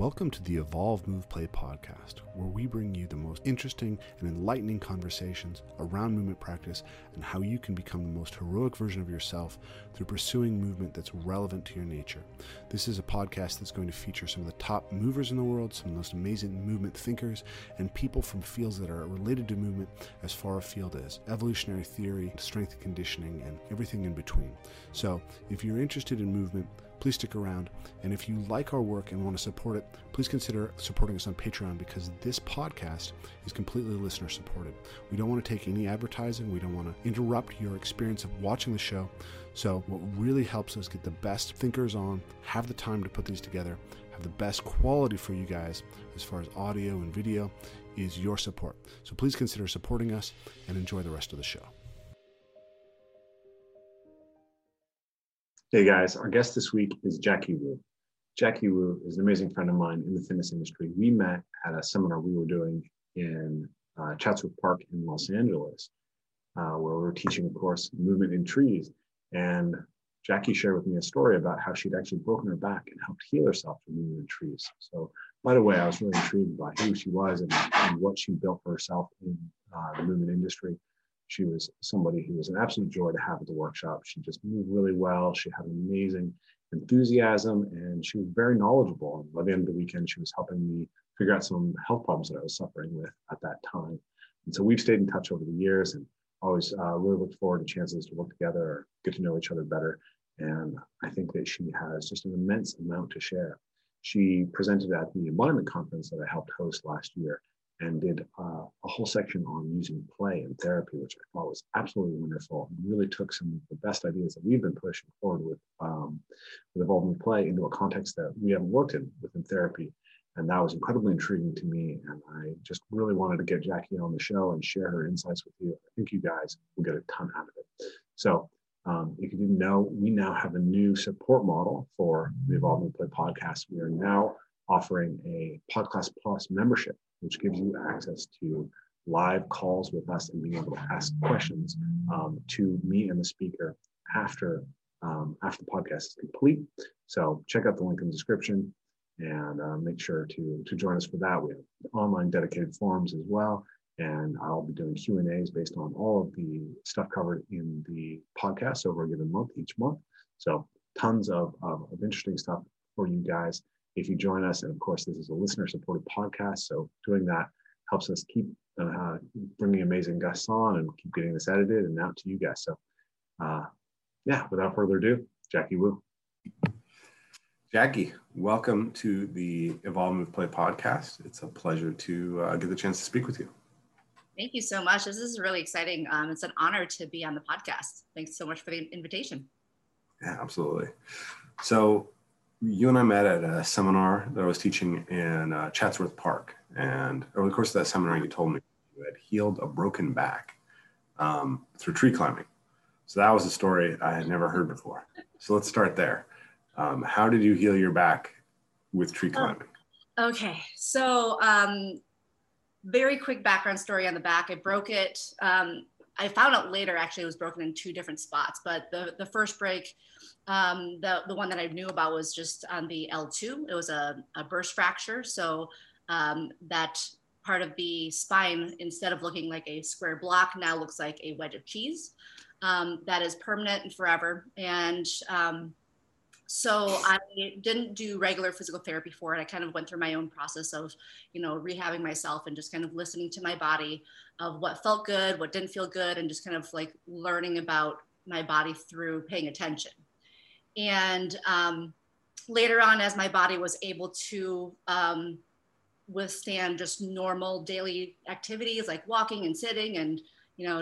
Welcome to the Evolve Move Play podcast, where we bring you the most interesting and enlightening conversations around movement practice and how you can become the most heroic version of yourself through pursuing movement that's relevant to your nature. This is a podcast that's going to feature some of the top movers in the world, some of the most amazing movement thinkers, and people from fields that are related to movement as far afield as evolutionary theory, strength and conditioning, and everything in between. So if you're interested in movement, please stick around. And if you like our work and want to support it, please consider supporting us on Patreon, because this podcast is completely listener supported. We don't want to take any advertising. We don't want to interrupt your experience of watching the show. So what really helps us get the best thinkers on, have the time to put these together, have the best quality for you guys as far as audio and video, is your support. So please consider supporting us and enjoy the rest of the show. Hey guys, our guest this week is Jackie Wu. Jackie Wu is an amazing friend of mine in the fitness industry. We met at a seminar we were doing in Chatsworth Park in Los Angeles, where we were teaching, of course, movement in trees. And Jackie shared with me a story about how she'd actually broken her back and helped heal herself from movement in trees. So, by the way, I was really intrigued by who she was and what she built for herself in the movement industry. She was somebody who was an absolute joy to have at the workshop. She just moved really well. She had an amazing enthusiasm, and she was very knowledgeable. And by the end of the weekend, she was helping me figure out some health problems that I was suffering with at that time. And so we've stayed in touch over the years, and always really looked forward to chances to work together or get to know each other better. And I think that she has just an immense amount to share. She presented at the embodiment conference that I helped host last year, and did a whole section on using play and therapy, which I thought was absolutely wonderful, and really took some of the best ideas that we've been pushing forward with evolving play into a context that we haven't worked in within therapy. And that was incredibly intriguing to me. And I just really wanted to get Jackie on the show and share her insights with you. I think you guys will get a ton out of it. So if you didn't know, we now have a new support model for the Evolve Play podcast. We are now offering a Podcast Plus membership, which gives you access to live calls with us and being able to ask questions to me and the speaker after the podcast is complete. So check out the link in the description and make sure to join us for that. We have online dedicated forums as well. And I'll be doing Q&As based on all of the stuff covered in the podcast over a given month, each month. So tons of interesting stuff for you guys if you join us. And of course, this is a listener-supported podcast, so doing that helps us keep bringing amazing guests on and keep getting this edited and out to you guys. So yeah, without further ado, Jackie Wu. Jackie, welcome to the Evolve Move Play podcast. It's a pleasure to get the chance to speak with you. Thank you so much. This is really exciting. It's an honor to be on the podcast. Thanks so much for the invitation. Yeah, absolutely. So you and I met at a seminar that I was teaching in Chatsworth Park. And over the course of that seminar, you told me you had healed a broken back through tree climbing. So that was a story I had never heard before. So let's start there. How did you heal your back with tree climbing? Okay, so very quick background story on the back. I broke it. I found out later, actually, it was broken in two different spots, but the first break, the one that I knew about was just on the L2. It was a burst fracture. So that part of the spine, instead of looking like a square block, now looks like a wedge of cheese. That is permanent and forever. And so I didn't do regular physical therapy for it. I kind of went through my own process of, rehabbing myself and just kind of listening to my body of what felt good, what didn't feel good, and just kind of like learning about my body through paying attention. And later on, as my body was able to withstand just normal daily activities like walking and sitting and,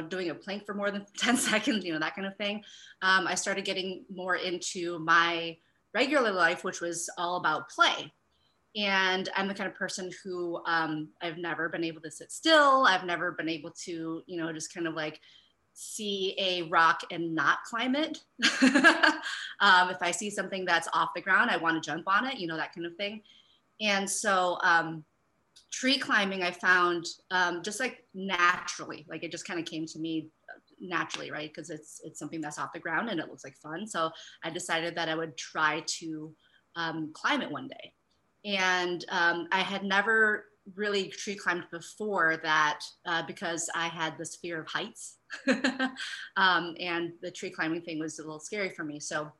doing a plank for more than 10 seconds, that kind of thing, I started getting more into my regular life, which was all about play. And I'm the kind of person who I've never been able to sit still. I've never been able to, just kind of like see a rock and not climb it. If I see something that's off the ground, I want to jump on it, that kind of thing. And so tree climbing, I found just like naturally, like it just kind of came to me naturally, right? Because it's something that's off the ground and it looks like fun. So I decided that I would try to climb it one day. And I had never really tree climbed before that because I had this fear of heights. And the tree climbing thing was a little scary for me. So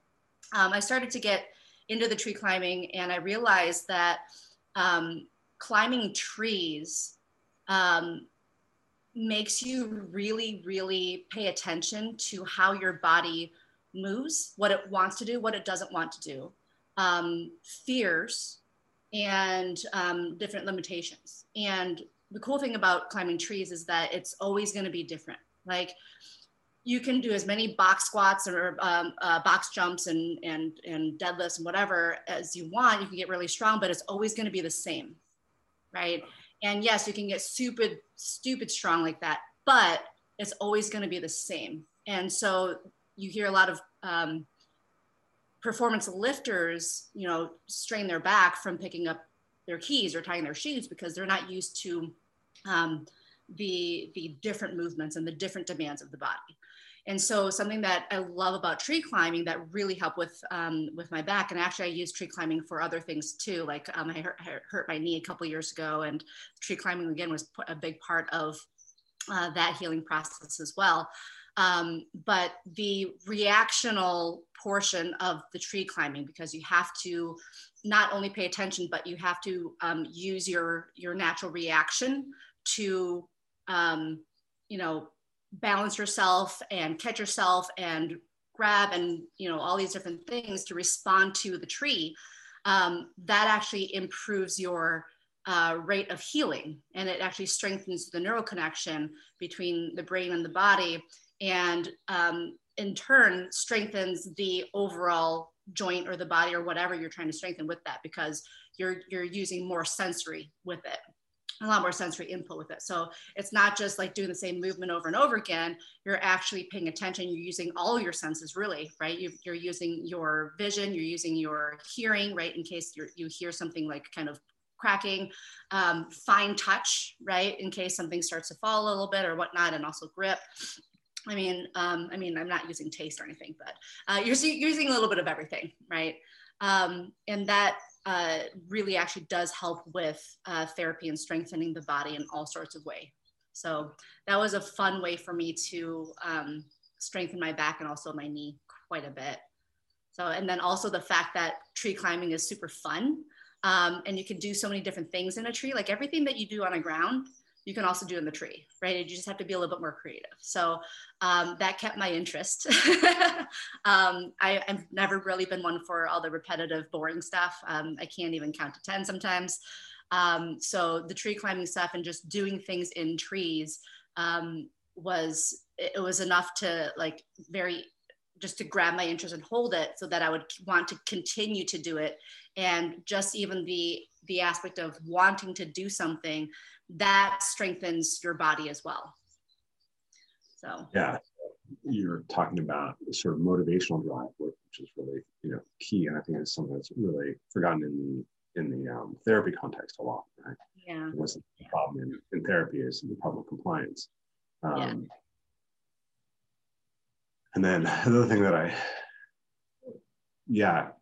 I started to get into the tree climbing, and I realized that climbing trees makes you really, really pay attention to how your body moves, what it wants to do, what it doesn't want to do, fears, and different limitations. And the cool thing about climbing trees is that it's always going to be different. Like, you can do as many box squats or box jumps and deadlifts and whatever as you want. You can get really strong, but it's always going to be the same, right? And yes, you can get stupid strong like that, but it's always going to be the same. And so you hear a lot of performance lifters, you know, strain their back from picking up their keys or tying their shoes because they're not used to the different movements and the different demands of the body. And so something that I love about tree climbing that really helped with my back, and actually I use tree climbing for other things too. Like I hurt my knee a couple of years ago, and tree climbing again was a big part of that healing process as well. But the reactional portion of the tree climbing, because you have to not only pay attention, but you have to use your natural reaction to, you know, balance yourself and catch yourself and grab and, you know, all these different things to respond to the tree, that actually improves your rate of healing. And it actually strengthens the neural connection between the brain and the body, and in turn strengthens the overall joint or the body or whatever you're trying to strengthen with that, because you're using more sensory with it. A lot more sensory input with it. So it's not just like doing the same movement over and over again. You're actually paying attention. You're using all your senses, really, right? You're using your vision. You're using your hearing, right? In case you hear something like kind of cracking, fine touch, right? In case something starts to fall a little bit or whatnot, and also grip. I mean, I'm not using taste or anything, but you're using a little bit of everything, right? And that really actually does help with therapy and strengthening the body in all sorts of ways. So that was a fun way for me to strengthen my back and also my knee quite a bit. So, and then also the fact that tree climbing is super fun, and you can do so many different things in a tree. Like everything that you do on the ground, you can also do in the tree, right? You just have to be a little bit more creative. So that kept my interest. I've never really been one for all the repetitive, boring stuff. I can't even count to 10 sometimes. So the tree climbing stuff and just doing things in trees was enough to like just to grab my interest and hold it so that I would want to continue to do it. And just even the aspect of wanting to do something that strengthens your body as well. So yeah, you're talking about sort of motivational drive, which is really, you know, key, and I think it's something that's really forgotten in the therapy context a lot, right? Yeah. What's the problem in therapy is the problem of compliance. And then another thing that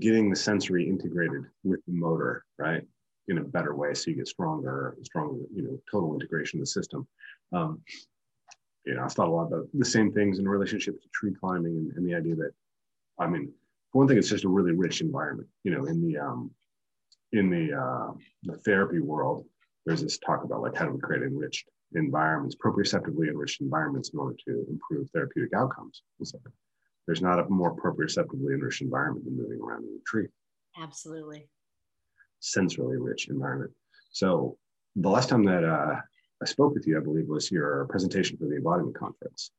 getting the sensory integrated with the motor, right? In a better way, so you get stronger, you know, total integration of the system. You know, I've thought a lot about the same things in relationship to tree climbing and the idea that, I mean, for one thing, it's just a really rich environment. You know, in the therapy world, there's this talk about like how do we create enriched environments, proprioceptively enriched environments in order to improve therapeutic outcomes. So there's not a more proprioceptively enriched environment than moving around in a tree. Absolutely. Sensorily rich environment. So the last time that I spoke with you, I believe, was your presentation for the Embodiment Conference.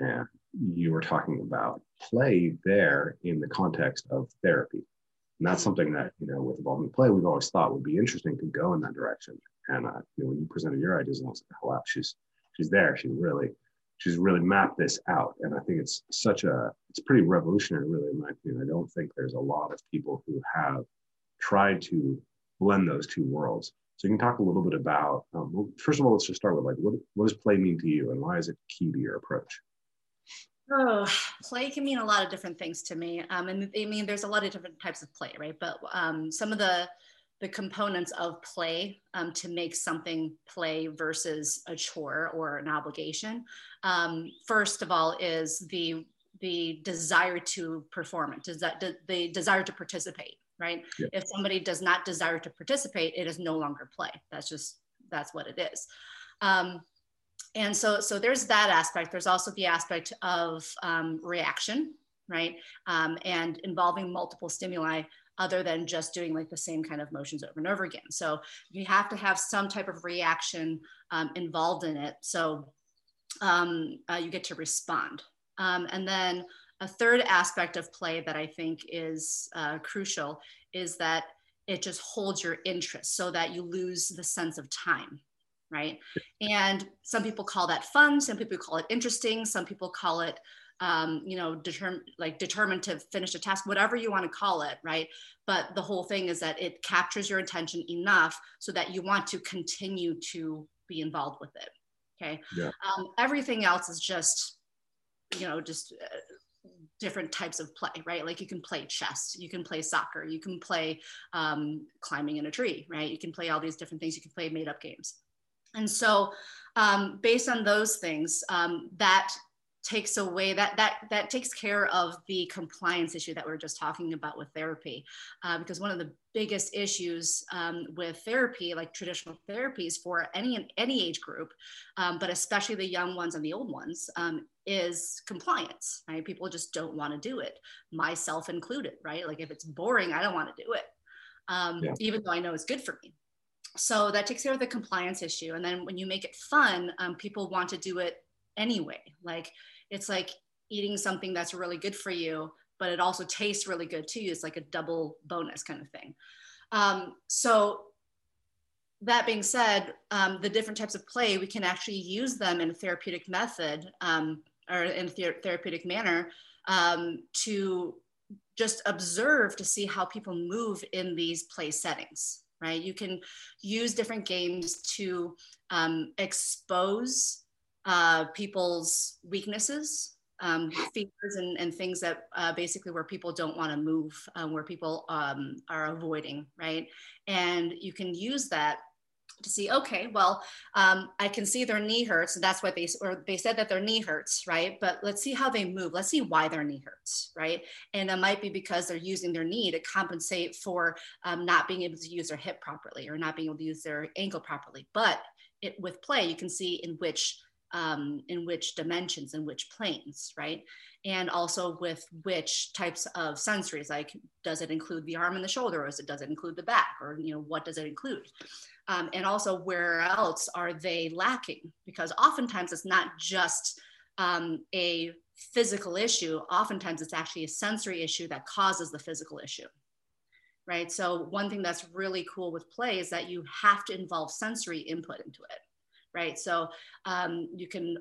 And you were talking about play there in the context of therapy. And that's something that, you know, with Evolvement Play, we've always thought would be interesting to go in that direction. And you know, when you presented your ideas, and I was like, oh, wow, she's there. She's really mapped this out. And I think it's it's pretty revolutionary, really, in my opinion. I don't think there's a lot of people who have tried to blend those two worlds. So you can talk a little bit about, well, first of all, let's just start with like, what does play mean to you and why is it key to your approach? Oh, play can mean a lot of different things to me. And I mean, there's a lot of different types of play, right? But some of the components of play to make something play versus a chore or an obligation. First of all is the desire to perform, the desire to participate, right? Yeah. If somebody does not desire to participate, it is no longer play. That's what it is. And so there's that aspect. There's also the aspect of reaction, right? And involving multiple stimuli other than just doing like the same kind of motions over and over again. So you have to have some type of reaction involved in it. So you get to respond. And then a third aspect of play that I think is crucial is that it just holds your interest so that you lose the sense of time. Right. And some people call that fun. Some people call it interesting. Some people call it, you know, determined to finish a task, whatever you want to call it. Right. But the whole thing is that it captures your attention enough so that you want to continue to be involved with it. Okay. Yeah. Everything else is just, you know, just different types of play, right? Like you can play chess, you can play soccer, you can play climbing in a tree, right? You can play all these different things. You can play made up games. And so based on those things, that takes away, that takes care of the compliance issue that we were just talking about with therapy. Because one of the biggest issues with therapy, like traditional therapies for any age group, but especially the young ones and the old ones, is compliance, right? People just don't want to do it, myself included, right? Like if it's boring, I don't want to do it, even though I know it's good for me. So that takes care of the compliance issue. And then when you make it fun, people want to do it anyway. Like it's like eating something that's really good for you, but it also tastes really good to you. It's like a double bonus kind of thing. So that being said, the different types of play, we can actually use them in a therapeutic method or in a therapeutic manner to just observe to see how people move in these play settings. Right? You can use different games to expose people's weaknesses, fears and things that basically where people don't want to move, where people are avoiding, right? And you can use that to see, okay, well, I can see their knee hurts, and that's what they said that their knee hurts, right? But let's see how they move. Let's see why their knee hurts, right? And it might be because they're using their knee to compensate for not being able to use their hip properly or not being able to use their ankle properly. But with play, you can see in which dimensions, in which planes, right? And also with which types of sensories, like does it include the arm and the shoulder, or does it include the back, or you know, what does it include? And also where else are they lacking? Because oftentimes it's not just a physical issue, oftentimes it's actually a sensory issue that causes the physical issue, right? So one thing that's really cool with play is that you have to involve sensory input into it. Right. So you can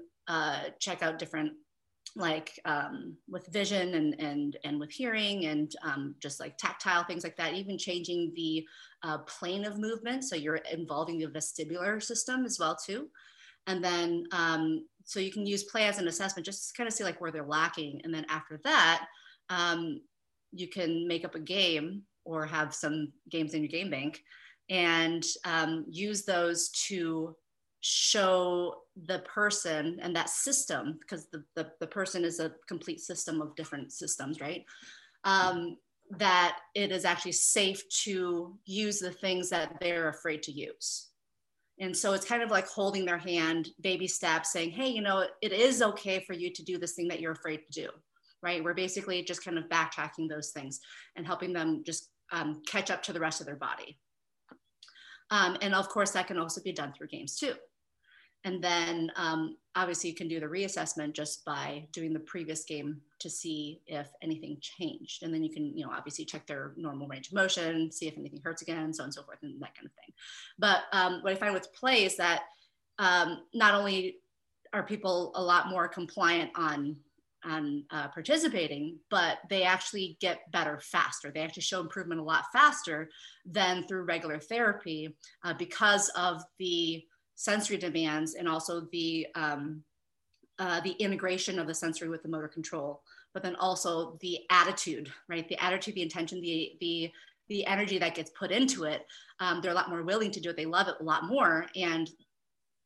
check out different, like with vision and with hearing and just like tactile things like that, even changing the plane of movement. So you're involving the vestibular system as well, too. And then so you can use play as an assessment just to kind of see like where they're lacking. And then after that, you can make up a game or have some games in your game bank and use those to show the person and that system, because the person is a complete system of different systems, right? That it is actually safe to use the things that they're afraid to use. And so it's kind of like holding their hand, baby steps, saying, hey, you know, it is okay for you to do this thing that you're afraid to do, right? We're basically just kind of backtracking those things and helping them just catch up to the rest of their body. And of course, that can also be done through games too. And then obviously you can do the reassessment just by doing the previous game to see if anything changed. And then you can, you know, obviously check their normal range of motion, see if anything hurts again, so on and so forth and that kind of thing. But what I find with play is that not only are people a lot more compliant on participating, but they actually get better faster. They actually show improvement a lot faster than through regular therapy because of the sensory demands and also the the integration of the sensory with the motor control, but then also the attitude, right? The attitude, the intention, the energy that gets put into it. They're a lot more willing to do it. They love it a lot more. And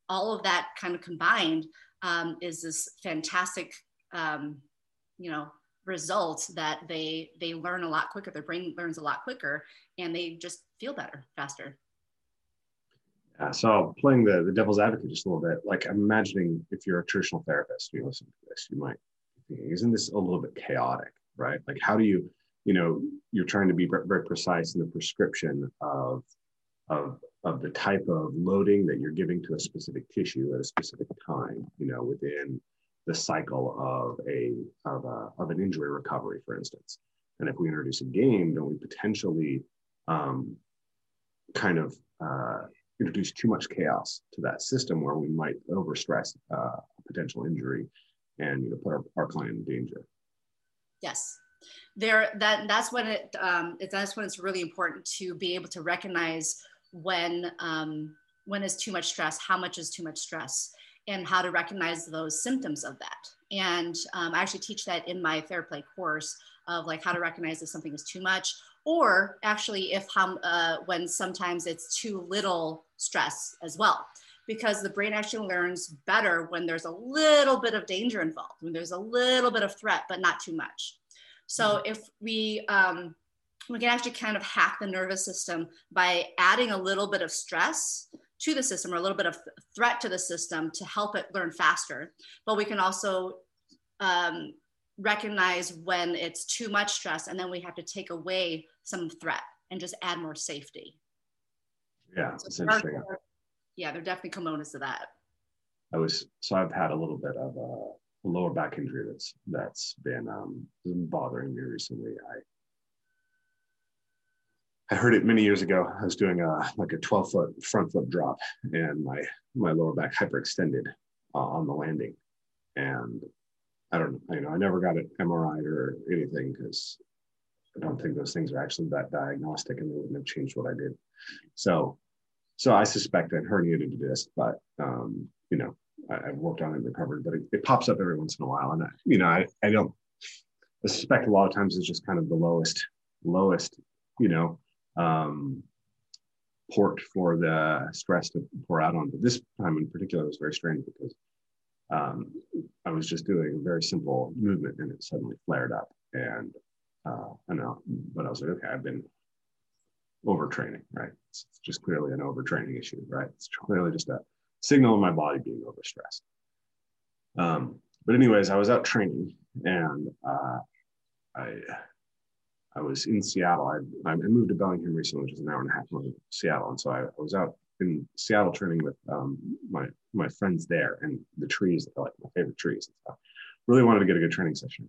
all of that kind of combined is this fantastic, you know, result that they learn a lot quicker. Their brain learns a lot quicker and they just feel better, faster. So playing the devil's advocate just a little bit, like imagining if you're a traditional therapist, you listen to this, you might be thinking, isn't this a little bit chaotic, right? Like how do you, you know, you're trying to be very precise in the prescription of the type of loading that you're giving to a specific tissue at a specific time, you know, within the cycle of an injury recovery, for instance. And if we introduce a game, then we potentially kind of introduce too much chaos to that system where we might overstress a potential injury and, you know, put our client in danger. Yes, that's when it's really important to be able to recognize when is too much stress, how much is too much stress, and how to recognize those symptoms of that. And I actually teach that in my TheraPlay course of like how to recognize if something is too much, or actually if when sometimes it's too little stress as well, because the brain actually learns better when there's a little bit of danger involved, when there's a little bit of threat, but not too much. So if we can actually kind of hack the nervous system by adding a little bit of stress to the system or a little bit of threat to the system to help it learn faster. But we can also recognize when it's too much stress, and then we have to take away some threat and just add more safety. Yeah, so interesting. Yeah, there are definitely components to that. I've had a little bit of a lower back injury that's been bothering me recently. I heard it many years ago. I was doing a 12-foot front flip drop, and my lower back hyperextended on the landing. And I don't know, you know, I never got an MRI or anything because I don't think those things are actually that diagnostic, and they wouldn't have changed what I did. So I suspect I'm herniated to disc, but you know, I've worked on it and recovered. But it pops up every once in a while, and I suspect a lot of times it's just kind of the lowest, you know, port for the stress to pour out on. But this time in particular was very strange because I was just doing a very simple movement and it suddenly flared up. And but I was like, okay, I've been overtraining, right? It's just clearly an overtraining issue, right? It's clearly just a signal of my body being overstressed. But anyways, I was out training and I was in Seattle. I moved to Bellingham recently, which is an hour and a half from Seattle. And so I was out in Seattle training with my friends there, and the trees that are like my favorite trees. And stuff. Really wanted to get a good training session.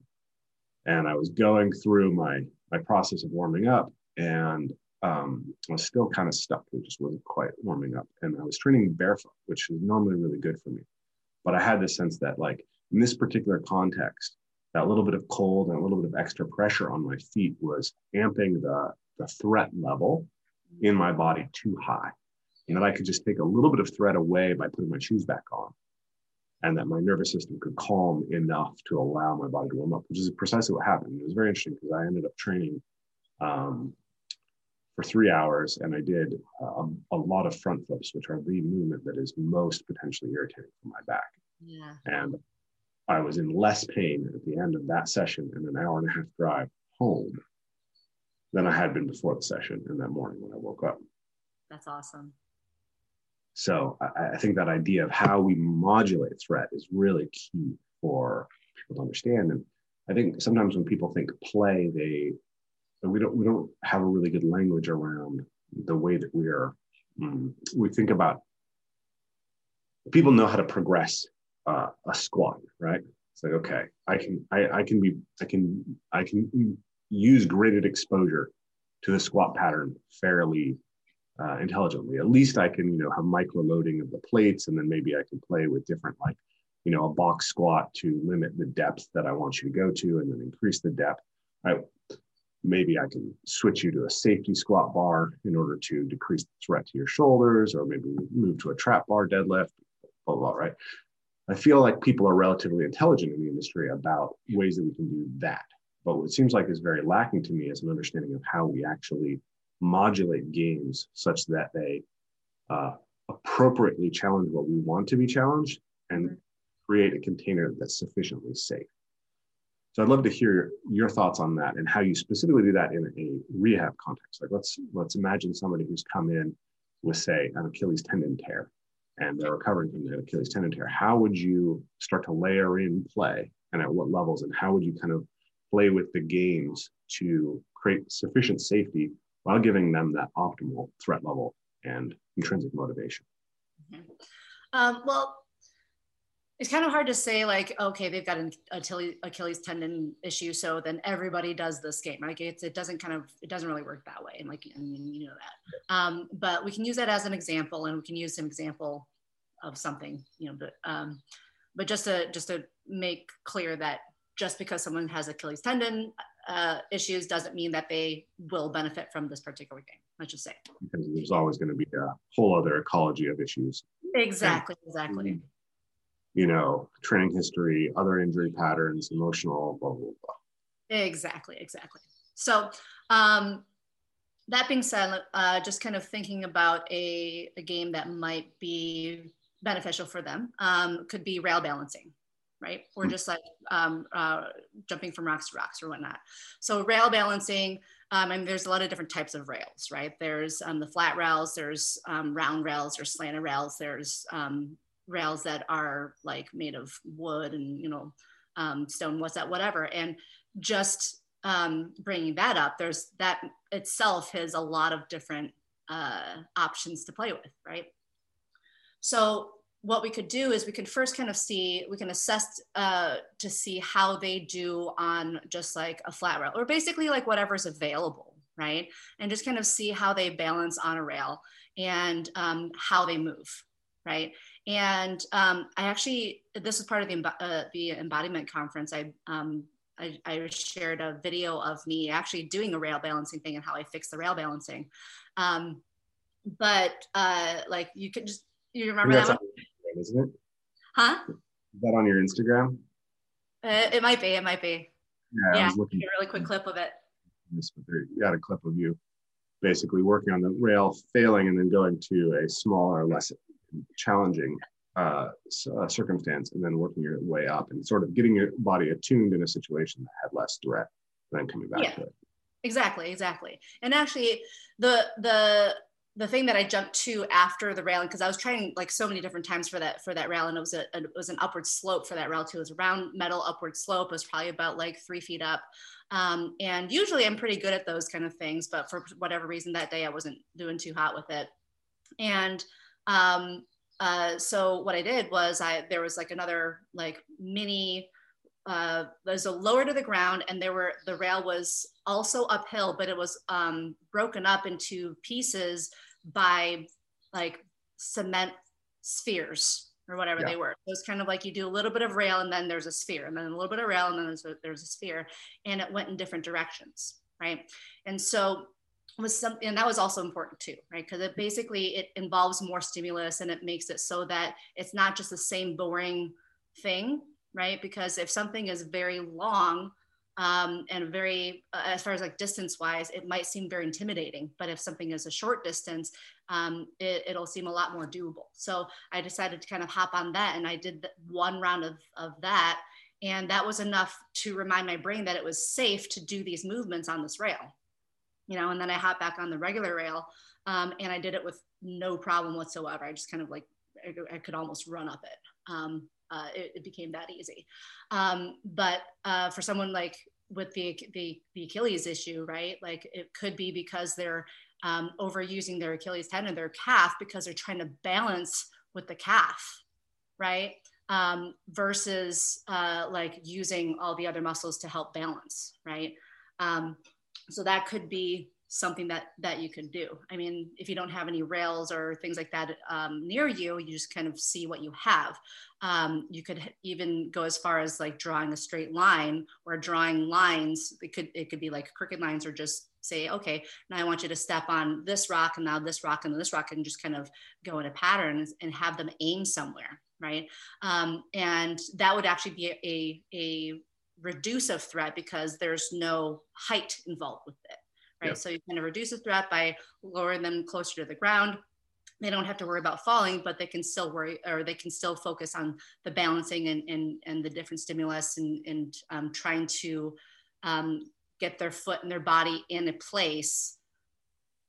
And I was going through my process of warming up, and I was still kind of stuck. It just wasn't quite warming up. And I was training barefoot, which is normally really good for me. But I had this sense that like in this particular context, that little bit of cold and a little bit of extra pressure on my feet was amping the threat level in my body too high. And that I could just take a little bit of threat away by putting my shoes back on, and that my nervous system could calm enough to allow my body to warm up, which is precisely what happened. It was very interesting because I ended up training for 3 hours, and I did a lot of front flips, which are the movement that is most potentially irritating for my back. Yeah. And I was in less pain at the end of that session and an hour and a half drive home than I had been before the session and that morning when I woke up. That's awesome. So I think that idea of how we modulate threat is really key for people to understand. And I think sometimes when people think play, we don't have a really good language around the way that we think about. People know how to progress a squat, right? It's like, okay, I can use graded exposure to the squat pattern fairly intelligently. At least I can, you know, have micro loading of the plates, and then maybe I can play with different, like, you know, a box squat to limit the depth that I want you to go to, and then increase the depth. Maybe I can switch you to a safety squat bar in order to decrease the threat to your shoulders, or maybe move to a trap bar deadlift, blah, blah, blah, right? I feel like people are relatively intelligent in the industry about ways that we can do that. But what it seems like is very lacking to me is an understanding of how we actually modulate games such that they appropriately challenge what we want to be challenged and create a container that's sufficiently safe. So I'd love to hear your thoughts on that and how you specifically do that in a rehab context. Like let's imagine somebody who's come in with, say, an Achilles tendon tear, and they're recovering from the Achilles tendon tear. How would you start to layer in play, and at what levels, and how would you kind of play with the games to create sufficient safety while giving them that optimal threat level and intrinsic motivation? Mm-hmm. Well, it's kind of hard to say, like, okay, they've got an Achilles tendon issue, so then everybody does this game, right? It doesn't really work that way. And like, I mean, you know that. But we can use that as an example, and we can use an example of something, you know, but just to make clear that just because someone has Achilles tendon issues doesn't mean that they will benefit from this particular game, let's just say. Because there's always going to be a whole other ecology of issues. Exactly. Mm-hmm. You know, training history, other injury patterns, emotional, blah, blah, blah. Exactly. So that being said, just kind of thinking about a game that might be beneficial for them could be rail balancing, right? Or just like jumping from rocks to rocks or whatnot. So rail balancing, and there's a lot of different types of rails, right? There's the flat rails, there's round rails, there's slanted rails, there's rails that are like made of wood and, you know, stone, whatever. And just bringing that up, there's that itself has a lot of different options to play with, right? So what we could do is we can first kind of see, we can assess to see how they do on just like a flat rail or basically like whatever's available, right? And just kind of see how they balance on a rail and how they move, right? And this is part of the embodiment conference. I shared a video of me actually doing a rail balancing thing and how I fixed the rail balancing. Like you could just, you remember that one? Isn't it? Huh? Is that on your Instagram? It might be. Yeah, I was looking at a really quick clip of it. You got a clip of you basically working on the rail, failing, and then going to a smaller, less challenging circumstance, and then working your way up and sort of getting your body attuned in a situation that had less threat, and then coming back to it. Exactly. And actually, the thing that I jumped to after the rail, because I was trying like so many different times for that rail, and it was an upward slope for that rail too. It was a round metal upward slope. It was probably about like 3 feet up. And usually I'm pretty good at those kind of things, but for whatever reason that day I wasn't doing too hot with it. And so what I did was there was like another like mini, there's a lower to the ground, and the rail was also uphill, but it was broken up into pieces by like cement spheres or whatever they were. It was kind of like you do a little bit of rail and then there's a sphere, and then a little bit of rail and then there's a sphere, and it went in different directions, right? And so was something, and that was also important too, right? Because it basically, it involves more stimulus, and it makes it so that it's not just the same boring thing, right? Because if something is very long and very, as far as like distance wise, it might seem very intimidating, but if something is a short distance, it'll seem a lot more doable. So I decided to kind of hop on that, and I did one round of that. And that was enough to remind my brain that it was safe to do these movements on this rail. You know, and then I hopped back on the regular rail and I did it with no problem whatsoever. I just kind of like, I could almost run up it. It became that easy. But for someone like with the Achilles issue, right? Like it could be because they're overusing their Achilles tendon, their calf, because they're trying to balance with the calf, right? Versus like using all the other muscles to help balance, right? So that could be something that you could do. I mean, if you don't have any rails or things like that near you, you just kind of see what you have. You could even go as far as like drawing a straight line or drawing lines. It could be like crooked lines, or just say, okay, now I want you to step on this rock and now this rock and this rock, and just kind of go in a pattern and have them aim somewhere, right? And that would actually be a reducive threat because there's no height involved with it, right? Yep. So you kind of reduce the threat by lowering them closer to the ground. They don't have to worry about falling, but they can still worry, or they can still focus on the balancing and the different stimulus and trying to get their foot and their body in a place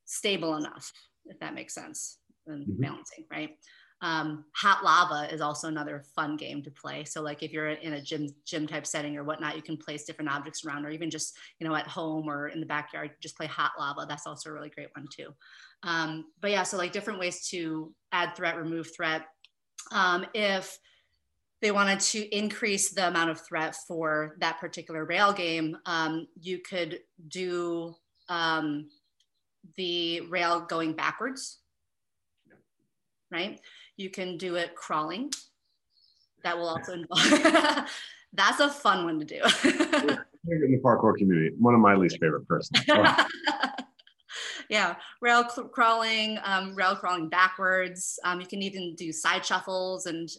stable enough, if that makes sense, and balancing, right? Hot lava is also another fun game to play. So like if you're in a gym type setting or whatnot, you can place different objects around, or even just, you know, at home or in the backyard, just play hot lava. That's also a really great one too. But yeah, so like different ways to add threat, remove threat. If they wanted to increase the amount of threat for that particular rail game, you could do the rail going backwards, right? You can do it crawling. That will also involve, that's a fun one to do. In the parkour community, one of my least favorite persons. Oh. Yeah, rail crawling backwards. You can even do side shuffles, and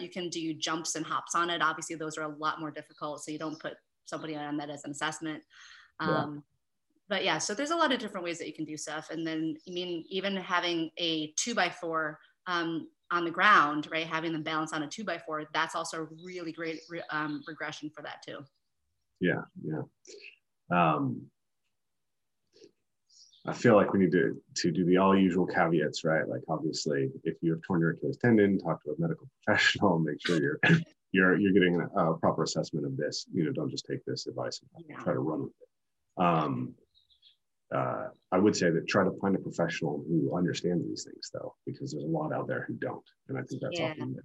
you can do jumps and hops on it. Obviously those are a lot more difficult, so you don't put somebody on that as an assessment. But yeah, so there's a lot of different ways that you can do stuff. And then, I mean, even having a 2x4 on the ground, right? Having them balance on a 2x4, that's also a really great regression for that too. Yeah, yeah. I feel like we need to do the all usual caveats, right? Like obviously, if you have torn your Achilles tendon, talk to a medical professional, and make sure you're getting a proper assessment of this. You know, don't just take this advice and try to run with it. I would say that try to find a professional who understands these things, though, because there's a lot out there who don't, and I think that's often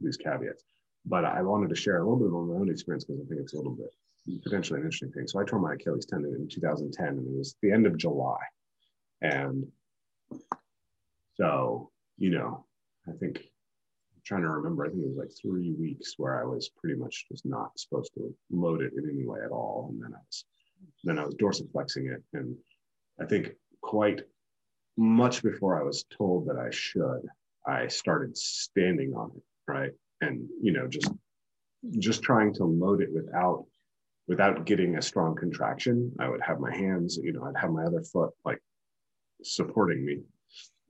these caveats. But I wanted to share a little bit of my own experience because I think it's a little bit potentially an interesting thing. So I tore my Achilles tendon in 2010, and it was the end of July, and so you know, I think I'm trying to remember. I think it was like 3 weeks where I was pretty much just not supposed to load it in any way at all, and then I was dorsiflexing it. And I think quite much before I was told that I should, I started standing on it, right? And, you know, just trying to load it without getting a strong contraction. I would have my hands, you know, I'd have my other foot like supporting me.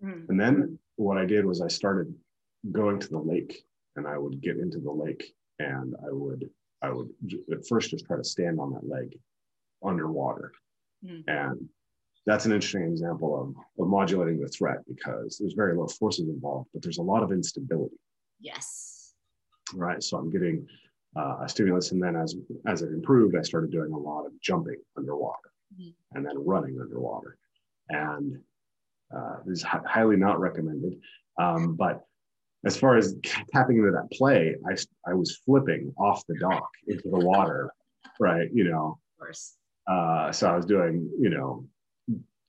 Mm-hmm. And then what I did was I started going to the lake, and I would get into the lake, and I would at first just try to stand on that leg underwater. Mm-hmm. And that's an interesting example of modulating the threat, because there's very low forces involved, but there's a lot of instability. Yes. Right. So I'm getting a stimulus, and then as it improved, I started doing a lot of jumping underwater, mm-hmm. and then running underwater. And this is highly not recommended. But as far as tapping into that play, I was flipping off the dock into the water, right? You know. Of course. So I was doing, you know,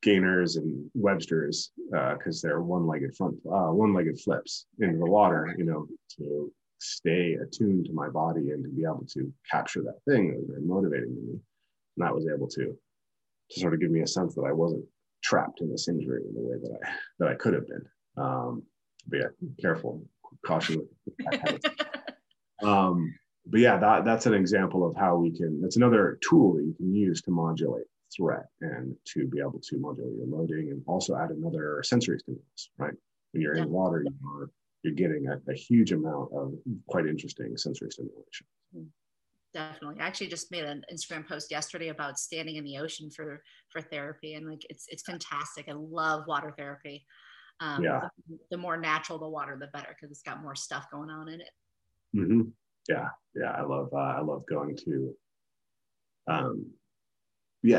gainers and Websters, because they're one-legged flips into the water, you know, to stay attuned to my body and to be able to capture that thing. It was very motivating to me, and I was able to sort of give me a sense that I wasn't trapped in this injury in the way that I could have been. But yeah, careful, caution with that habit. But yeah, that's an example of how that's another tool that you can use to modulate threat and to be able to modulate your loading, and also add another sensory stimulus, right? When you're in water, you're getting a huge amount of quite interesting sensory stimulation. Definitely. I actually just made an Instagram post yesterday about standing in the ocean for therapy, and like it's fantastic. I love water therapy. Yeah. The more natural the water, the better, because it's got more stuff going on in it. Mm-hmm. Yeah, yeah, I love going to,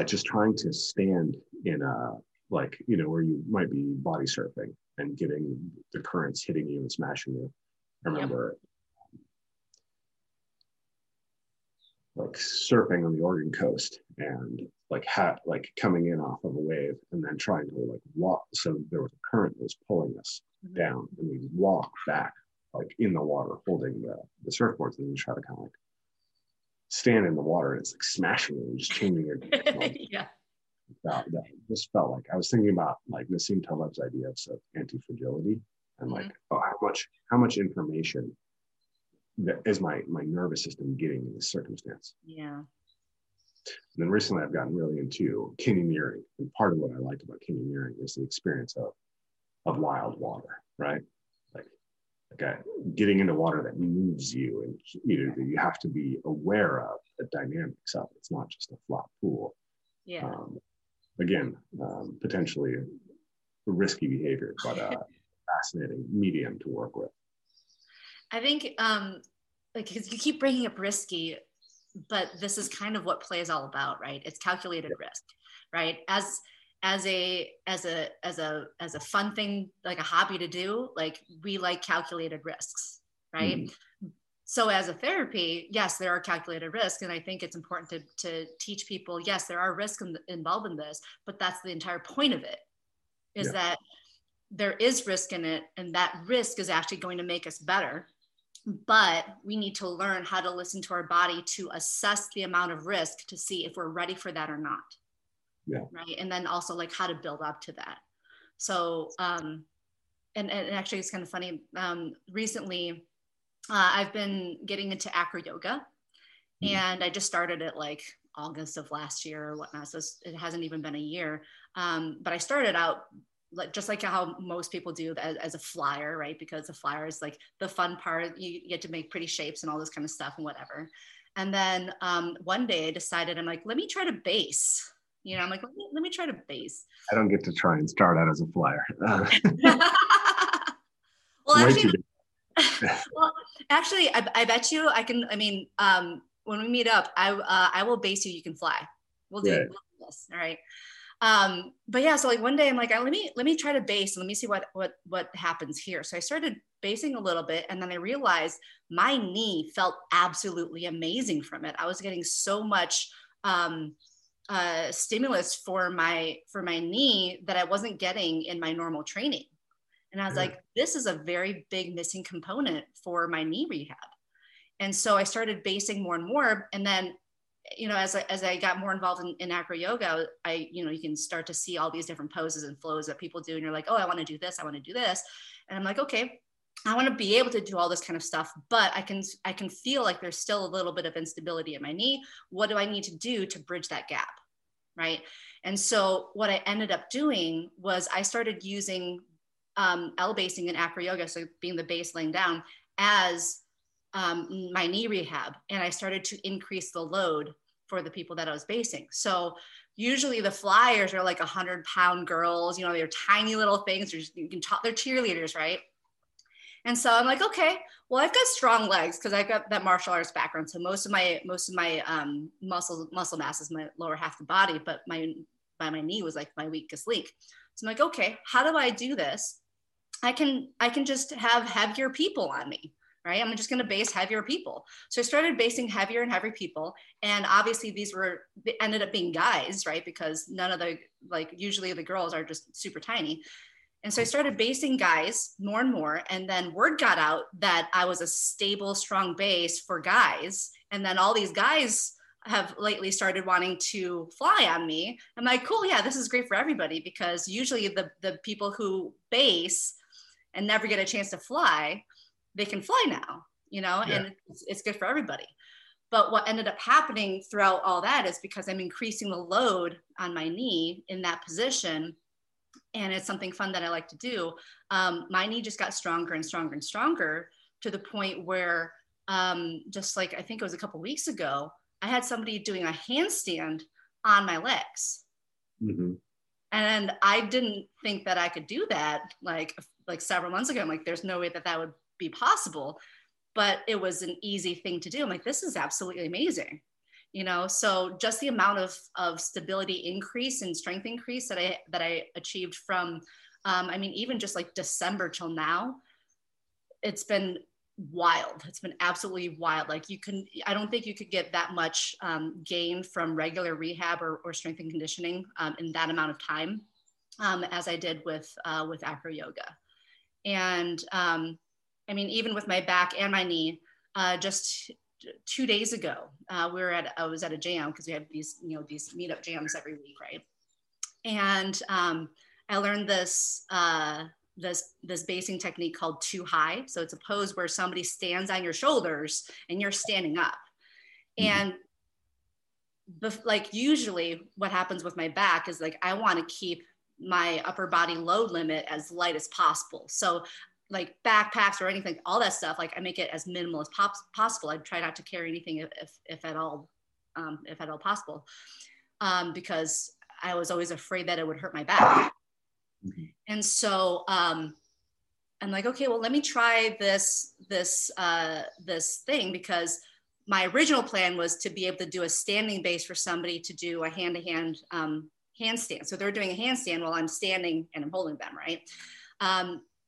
just trying to stand in like, you know, where you might be body surfing and getting the currents hitting you and smashing you. I remember like surfing on the Oregon coast, and like coming in off of a wave, and then trying to like walk. So there was a current that was pulling us down, and we walked back like in the water, holding the surfboards, and then try to kind of like stand in the water, and it's like smashing and just changing your yeah. That just felt like I was thinking about like Nassim Taleb's ideas of anti-fragility, and like, oh, how much information that is my nervous system getting in this circumstance? Yeah. And then recently I've gotten really into canyoneering, and part of what I liked about canyoneering is the experience of wild water, right? Like getting into water that moves you, and you have to be aware of the dynamics of it. It's not just a flat pool. Yeah. Again, potentially risky behavior, but fascinating medium to work with. I think, because you keep bringing up risky, but this is kind of what play is all about, right? It's calculated risk, right? As a fun thing, like a hobby to do, like we like calculated risks, right? Mm-hmm. So as a therapy, yes, there are calculated risks. And I think it's important to teach people, yes, there are risks involved in this, but that's the entire point of it, is that there is risk in it, and that risk is actually going to make us better. But we need to learn how to listen to our body to assess the amount of risk to see if we're ready for that or not. Yeah. Right. And then also like how to build up to that. So, and actually it's kind of funny. Recently, I've been getting into acro yoga, and I just started it like August of last year or whatnot. So it hasn't even been a year. But I started out like, just like how most people do as a flyer, right? Because the flyer is like the fun part, you get to make pretty shapes and all this kind of stuff and whatever. And then one day I decided, I'm like, let me try to base. I'm like, let me try to base. I don't get to try and start out as a flyer. Well, actually, I bet you I can. I mean, when we meet up, I will base you. You can fly. We'll do this. All right. But yeah, so like one day I'm like, let me try to base and let me see what happens here. So I started basing a little bit, and then I realized my knee felt absolutely amazing from it. I was getting so much stimulus for my knee that I wasn't getting in my normal training. And I was like, this is a very big missing component for my knee rehab. And so I started basing more and more. And then as I got more involved in acro yoga, I you can start to see all these different poses and flows that people do. And you're like, oh, I want to do this. I want to do this. And I'm like, okay, I want to be able to do all this kind of stuff, but I can feel like there's still a little bit of instability in my knee. What do I need to do to bridge that gap? Right. And so what I ended up doing was I started using L basing in acro yoga. So being the base laying down as my knee rehab, and I started to increase the load for the people that I was basing. So usually the flyers are like 100-pound girls, they're tiny little things. They're cheerleaders, right? And so I'm like, okay, well, I've got strong legs because I've got that martial arts background. So most of my muscle mass is my lower half of the body, but my knee was like my weakest link. So I'm like, okay, how do I do this? I can just have heavier people on me. Right? I'm just going to base heavier people. So I started basing heavier and heavier people. And obviously they ended up being guys, right? Because none of the, like usually the girls are just super tiny. And so I started basing guys more and more. And then word got out that I was a stable, strong base for guys. And then all these guys have lately started wanting to fly on me. I'm like, cool. Yeah, this is great for everybody, because usually the people who base and never get a chance to fly, they can fly now, and it's good for everybody. But what ended up happening throughout all that is because I'm increasing the load on my knee in that position, and it's something fun that I like to do. My knee just got stronger and stronger and stronger, to the point where just like, I think it was a couple of weeks ago, I had somebody doing a handstand on my legs. Mm-hmm. And I didn't think that I could do that. Like several months ago, I'm like, there's no way that would be possible, but it was an easy thing to do. I'm like, this is absolutely amazing, so just the amount of stability increase and strength increase that I achieved from, even just like December till now, it's been wild. It's been absolutely wild. Like I don't think you could get that much gain from regular rehab or strength and conditioning in that amount of time as I did with acro yoga. And, even with my back and my knee, just 2 days ago, I was at a jam, because we have these meetup jams every week, right? And I learned this this basing technique called too high. So it's a pose where somebody stands on your shoulders and you're standing up. And like usually what happens with my back is like, I want to keep my upper body load limit as light as possible. So like backpacks or anything, all that stuff, like I make it as minimal as possible. I try not to carry anything if at all possible, because I was always afraid that it would hurt my back. And so I'm like, okay, well, let me try this thing, because my original plan was to be able to do a standing base for somebody to do a hand-to-hand handstand. So they're doing a handstand while I'm standing and I'm holding them, right?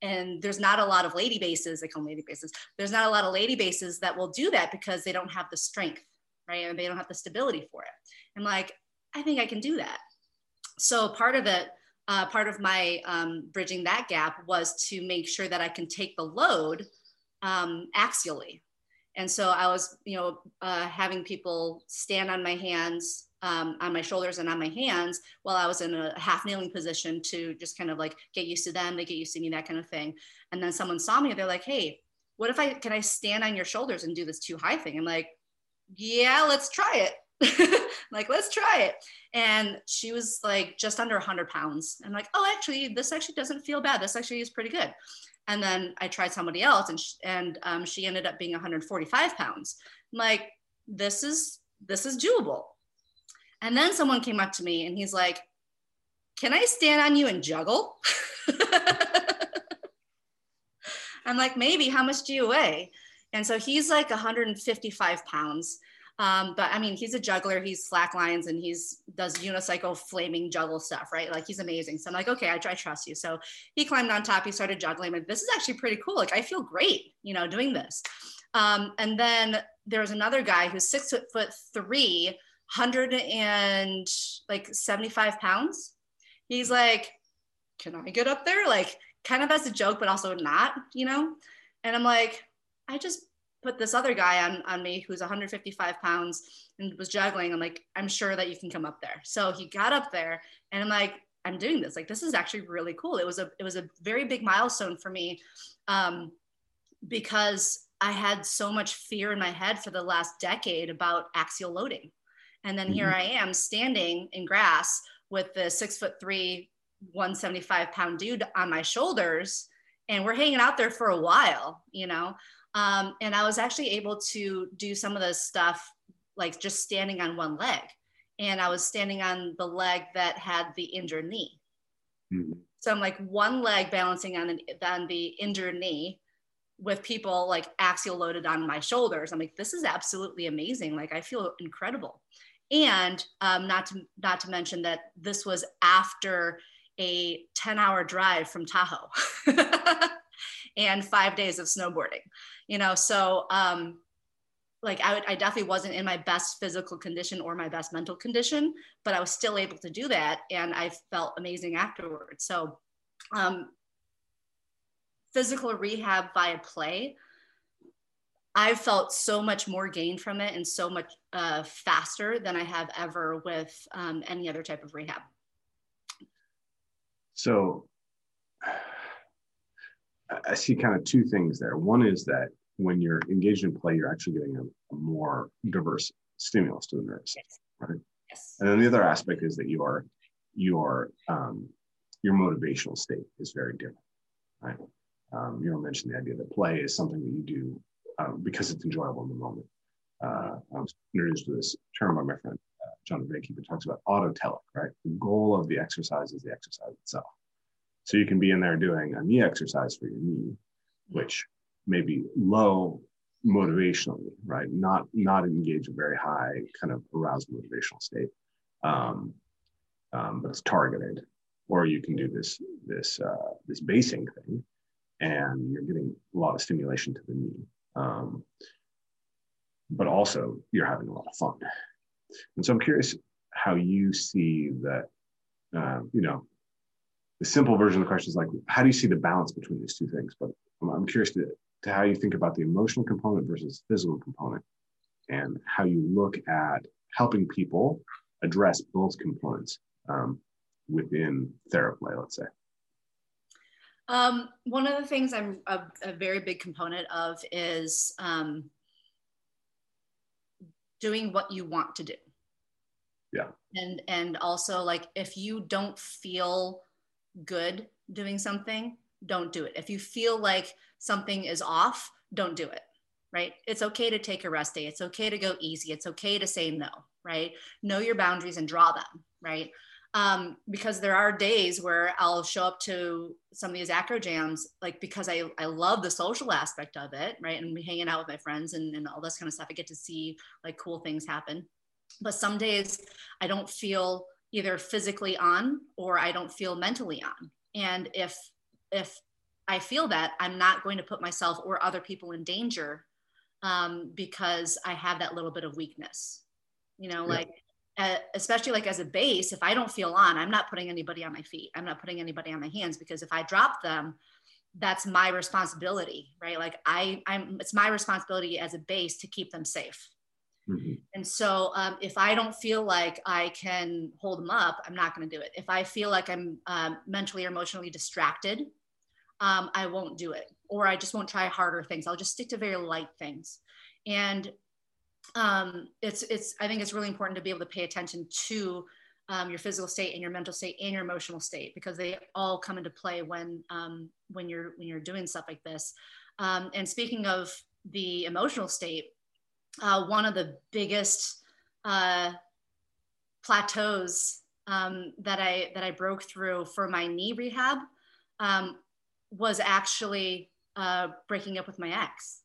And there's not a lot of lady bases, they call them lady bases. There's not a lot of lady bases that will do that because they don't have the strength, right? And they don't have the stability for it. I'm like, I think I can do that. So part of it, part of my bridging that gap was to make sure that I can take the load axially. And so I was, having people stand on my hands, on my shoulders and on my hands while I was in a half kneeling position to just kind of like get used to them, they get used to me, that kind of thing. And then someone saw me, they're like, hey, what if can I stand on your shoulders and do this too high thing? I'm like, yeah, let's try it. Like, let's try it. And she was like just under 100 pounds. I'm like, oh, actually, this actually doesn't feel bad. This actually is pretty good. And then I tried somebody else and she ended up being 145 pounds. I'm like, this is doable. And then someone came up to me and he's like, can I stand on you and juggle? I'm like, maybe, how much do you weigh? And so he's like 155 pounds. But I mean, he's a juggler, he's slacklines, and does unicycle flaming juggle stuff, right? Like, he's amazing. So I'm like, okay, I trust you. So he climbed on top, he started juggling, and this is actually pretty cool. Like, I feel great, doing this. And then there's another guy who's 6'3", 175 pounds. He's like, can I get up there? Like, kind of as a joke, but also not, And I'm like, I just put this other guy on me who's 155 pounds and was juggling. I'm like, I'm sure that you can come up there. So he got up there and I'm like, I'm doing this. Like, this is actually really cool. It was a very big milestone for me, because I had so much fear in my head for the last decade about axial loading. And then here I am standing in grass with the 6'3", 175 pound dude on my shoulders. And we're hanging out there for a while, and I was actually able to do some of this stuff, like just standing on one leg. And I was standing on the leg that had the injured knee. So I'm like one leg balancing on the injured knee with people like axial loaded on my shoulders. I'm like, this is absolutely amazing. Like, I feel incredible. And not to mention that this was after a 10-hour drive from Tahoe and 5 days of snowboarding, so I definitely wasn't in my best physical condition or my best mental condition, but I was still able to do that. And I felt amazing afterwards. So physical rehab via play, I felt so much more gain from it and so much faster than I have ever with any other type of rehab. So I see kind of two things there. One is that when you're engaged in play, you're actually getting a more diverse stimulus to the nervous system, right? Yes. And then the other aspect is that your motivational state is very different, right? You know, mentioned the idea that play is something that you do because it's enjoyable in the moment. I was introduced to this term by my friend, John Vecchi, who talks about autotelic, right? The goal of the exercise is the exercise itself. So you can be in there doing a knee exercise for your knee, which may be low motivationally, right? Not engage a very high kind of aroused motivational state, but it's targeted. Or you can do this basing thing, and you're getting a lot of stimulation to the knee, but also you're having a lot of fun. And so I'm curious how you see that, the simple version of the question is like, how do you see the balance between these two things? But I'm curious to how you think about the emotional component versus physical component, and how you look at helping people address both components within TheraPlay, let's say. One of the things I'm a very big component of is doing what you want to do. Yeah. And also, like, if you don't feel good doing something, don't do it. If you feel like something is off, don't do it, right? It's okay to take a rest day. It's okay to go easy. It's okay to say no, right? Know your boundaries and draw them, right? Because there are days where I'll show up to some of these acro jams, like, because I love the social aspect of it, right? And hanging out with my friends and all this kind of stuff. I get to see, like, cool things happen. But some days I don't feel either physically on, or I don't feel mentally on. And if I feel that, I'm not going to put myself or other people in danger, because I have that little bit of weakness, you know, like, especially like as a base, if I don't feel on, I'm not putting anybody on my feet. I'm not putting anybody on my hands, because if I drop them, that's my responsibility, right? Like it's my responsibility as a base to keep them safe. Mm-hmm. And so if I don't feel like I can hold them up, I'm not going to do it. If I feel like I'm mentally or emotionally distracted, I won't do it, or I just won't try harder things. I'll just stick to very light things. And I think it's really important to be able to pay attention to your physical state and your mental state and your emotional state, because they all come into play when you're doing stuff like this. And speaking of the emotional state, one of the biggest plateaus that I broke through for my knee rehab was actually breaking up with my ex.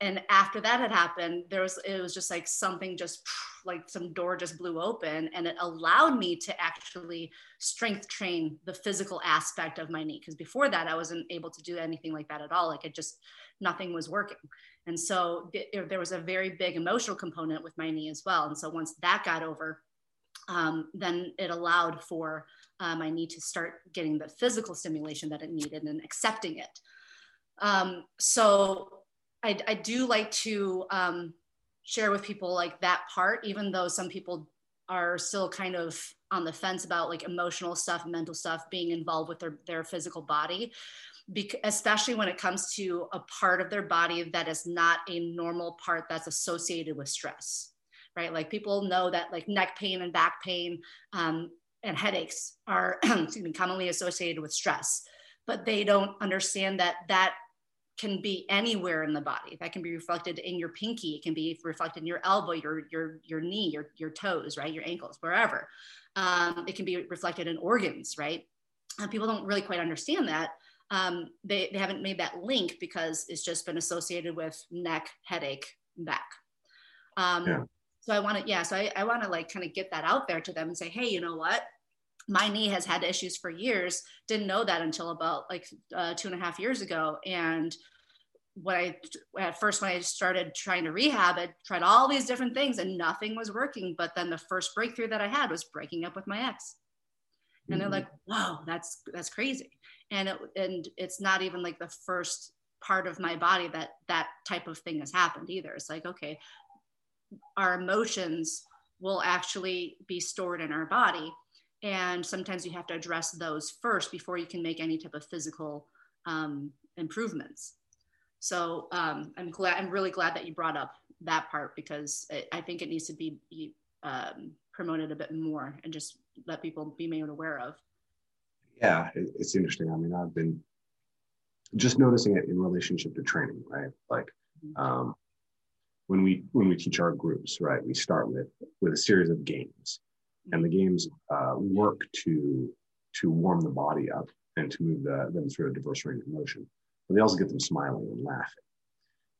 And after that had happened, it was just like something, just like some door just blew open, and it allowed me to actually strength train the physical aspect of my knee. Because before that, I wasn't able to do anything like that at all. Like, it just, nothing was working. And so there was a very big emotional component with my knee as well. And so once that got over, then it allowed for my knee to start getting the physical stimulation that it needed and accepting it. So I do like to share with people, like, that part, even though some people are still kind of on the fence about, like, emotional stuff, mental stuff, being involved with their physical body. Especially when it comes to a part of their body that is not a normal part that's associated with stress, right? Like, people know that, like, neck pain and back pain and headaches are commonly associated with stress, but they don't understand that can be anywhere in the body. That can be reflected in your pinky. It can be reflected in your elbow, your knee, your toes, right? Your ankles, wherever. It can be reflected in organs, right? And people don't really quite understand that. They haven't made that link because it's just been associated with neck, headache, back. So I want to, like, kind of get that out there to them and say, hey, you know what? My knee has had issues for years. Didn't know that until about, like, 2.5 years ago. And when I started trying to rehab, I tried all these different things and nothing was working. But then the first breakthrough that I had was breaking up with my ex. And they're like, whoa, that's crazy. And it's not even, like, the first part of my body that type of thing has happened either. It's like, okay, our emotions will actually be stored in our body. And sometimes you have to address those first before you can make any type of physical improvements. So I'm really glad that you brought up that part, because I think it needs to be promoted a bit more and just let people be made aware of. Yeah, it's interesting. I mean, I've been just noticing it in relationship to training, right? Like, when we teach our groups, right, we start with a series of games, and the games work to warm the body up and to move them through a diverse range of motion, but they also get them smiling and laughing.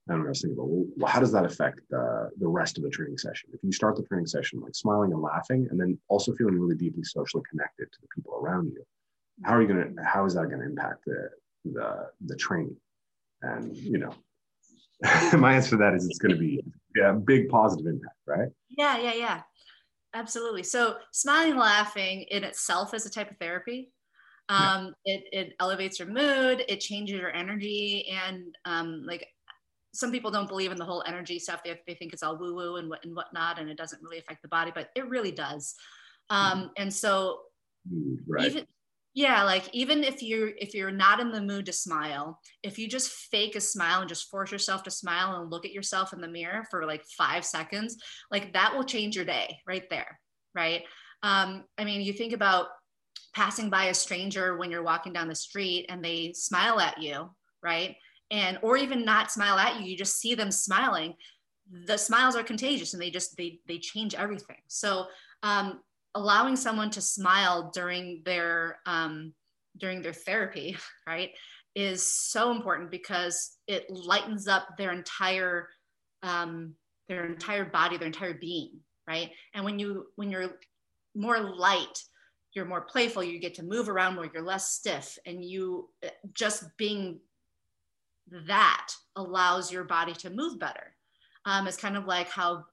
And I was thinking about, well, how does that affect the rest of the training session? If you start the training session, like, smiling and laughing, and then also feeling really deeply socially connected to the people around you, how is that going to impact the training? And, you know, my answer to that is it's going to be a big positive impact, right? Yeah. Absolutely. So smiling and laughing in itself is a type of therapy. It elevates your mood, it changes your energy, and some people don't believe in the whole energy stuff. They think it's all woo-woo and whatnot, and it doesn't really affect the body, but it really does. And so, right. even, Yeah, like even if you're not in the mood to smile, if you just fake a smile and just force yourself to smile and look at yourself in the mirror for like 5 seconds, like that will change your day right there, right? I mean, you think about passing by a stranger when you're walking down the street and they smile at you, right? And, or even not smile at you, you just see them smiling. The smiles are contagious and they change everything. So, allowing someone to smile during their therapy, right, is so important because it lightens up their entire body, their entire being, right? And when you're more light, you're more playful, you get to move around more, you're less stiff, and you just being that allows your body to move better. It's kind of like how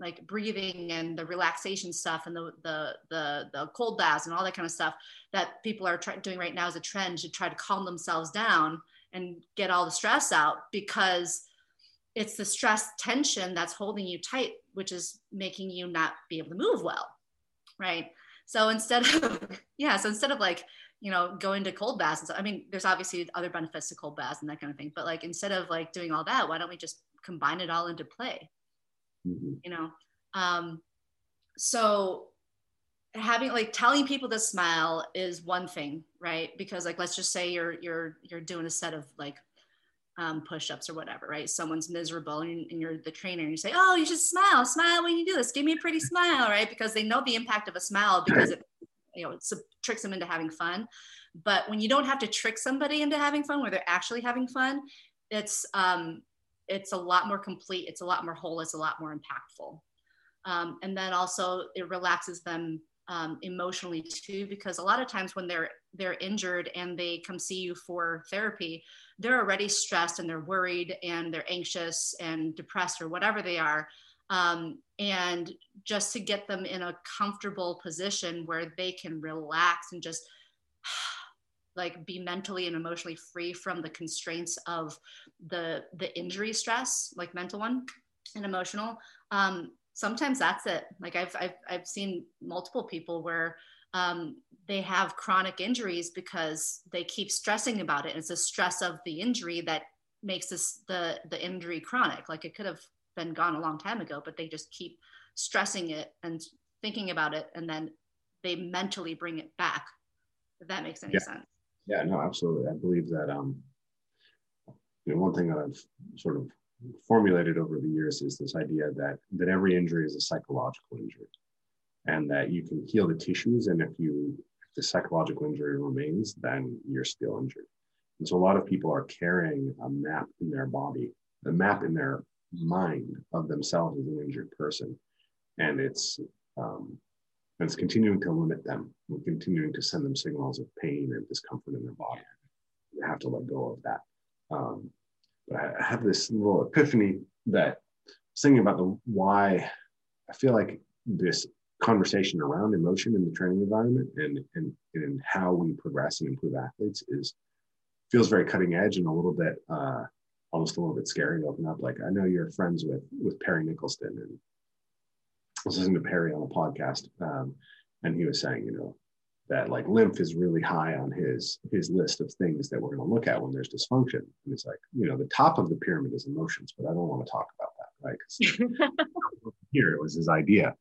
like breathing and the relaxation stuff and the cold baths and all that kind of stuff that people are doing right now is a trend to try to calm themselves down and get all the stress out, because it's the stress tension that's holding you tight, which is making you not be able to move well, right? So instead of like, you know, going to cold baths and stuff, I mean, there's obviously other benefits to cold baths and that kind of thing, but like instead of like doing all that, why don't we just combine it all into play, you know? So having like telling people to smile is one thing, right? Because like, let's just say you're doing a set of like push-ups or whatever, right? Someone's miserable and you're the trainer and you say, oh, you should smile when you do this. Give me a pretty smile, right? Because they know the impact of a smile because it, you know, it tricks them into having fun. But when you don't have to trick somebody into having fun, where they're actually having fun, it's a lot more complete. It's a lot more whole. It's a lot more impactful. And then also it relaxes them emotionally too, because a lot of times when they're injured and they come see you for therapy, they're already stressed and they're worried and they're anxious and depressed or whatever they are. And just to get them in a comfortable position where they can relax and just like be mentally and emotionally free from the constraints of the injury stress, like mental one and emotional. Sometimes that's it. Like I've seen multiple people where they have chronic injuries because they keep stressing about it. And it's the stress of the injury that makes this, the injury chronic. Like it could have been gone a long time ago, but they just keep stressing it and thinking about it. And then they mentally bring it back. If that makes any sense. Yeah, no, absolutely. I believe that you know, one thing that I've sort of formulated over the years is this idea that every injury is a psychological injury, and that you can heal the tissues, and if the psychological injury remains, then you're still injured. And so a lot of people are carrying a map in their body, the map in their mind of themselves as an injured person, and it's continuing to limit them. We're continuing to send them signals of pain and discomfort in their body. You have to let go of that. But I have this little epiphany that I was thinking about why I feel like this conversation around emotion in the training environment and how we progress and improve athletes feels very cutting edge and a little bit, almost a little bit scary to open up. Like I know you're friends with Perry Nicholson, and I was listening to Perry on a podcast, and he was saying, you know, that like lymph is really high on his list of things that we're going to look at when there's dysfunction. And it's like, you know, the top of the pyramid is emotions, but I don't want to talk about that, right? Because here it was his idea,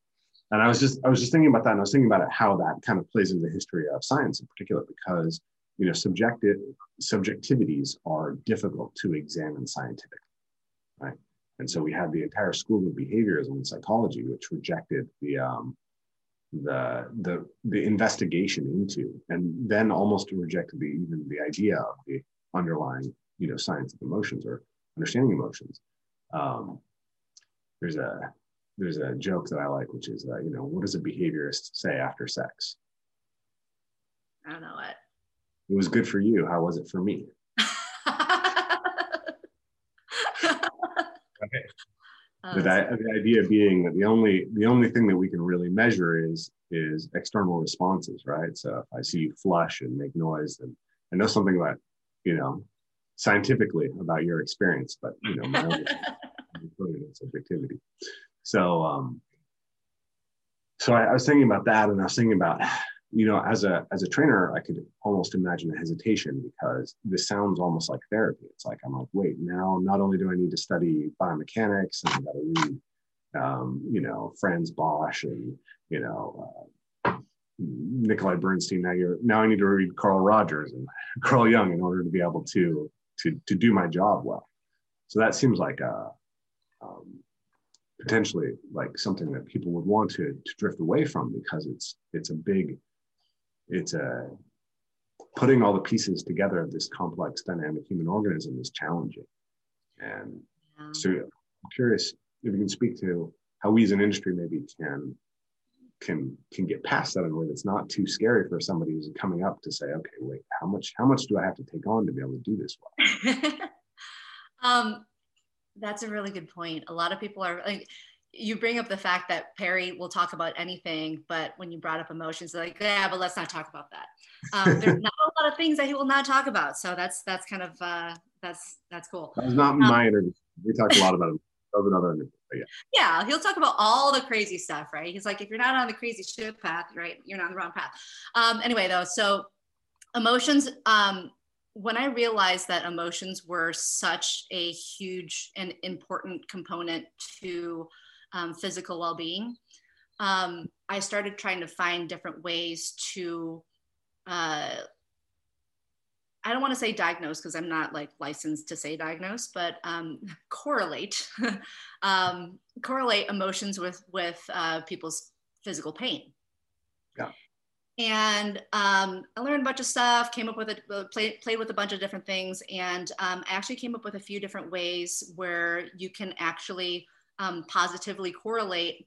and I was just thinking about that, and I was thinking about it, how that kind of plays into the history of science in particular, because you know, subjectivities are difficult to examine scientifically, right? And so we had the entire school of behaviorism and psychology, which rejected the investigation into, and then almost rejected even the idea of the underlying, you know, science of emotions or understanding emotions. There's a joke that I like, which is, you know, what does a behaviorist say after sex? I don't know what. It was good for you. How was it for me? Okay. But the idea being that the only thing that we can really measure is external responses, right? So if I see you flush and make noise, then I know something about, you know, scientifically about your experience, but you know, my own subjectivity. So I was thinking about that, and I was thinking about you know, as a trainer, I could almost imagine a hesitation, because this sounds almost like therapy. It's like, I'm like, wait, now not only do I need to study biomechanics, and I got to read, you know, Franz Bosch and, you know, Nikolai Bernstein. Now I need to read Carl Rogers and Carl Jung in order to be able to do my job well. So that seems like a, potentially like something that people would want to drift away from, because it's putting all the pieces together of this complex dynamic human organism is challenging. And so I'm curious if you can speak to how we as an industry maybe can get past that in a way that's not too scary for somebody who's coming up to say, okay, wait, how much do I have to take on to be able to do this well? That's a really good point. A lot of people are like, you bring up the fact that Perry will talk about anything, but when you brought up emotions, they're like, yeah, but let's not talk about that. There's not a lot of things that he will not talk about. So that's kind of, that's cool. That was not my interview. We talked a lot about it. That was another interview. Yeah. Yeah, he'll talk about all the crazy stuff, right? He's like, if you're not on the crazy shit path, right, you're not on the wrong path. Anyway, though, so emotions, when I realized that emotions were such a huge and important component to physical well-being, I started trying to find different ways to, I don't want to say diagnose, because I'm not like licensed to say diagnose, but correlate, correlate emotions with people's physical pain. Yeah. And I learned a bunch of stuff, came up with played with a bunch of different things. And I actually came up with a few different ways where you can actually positively correlate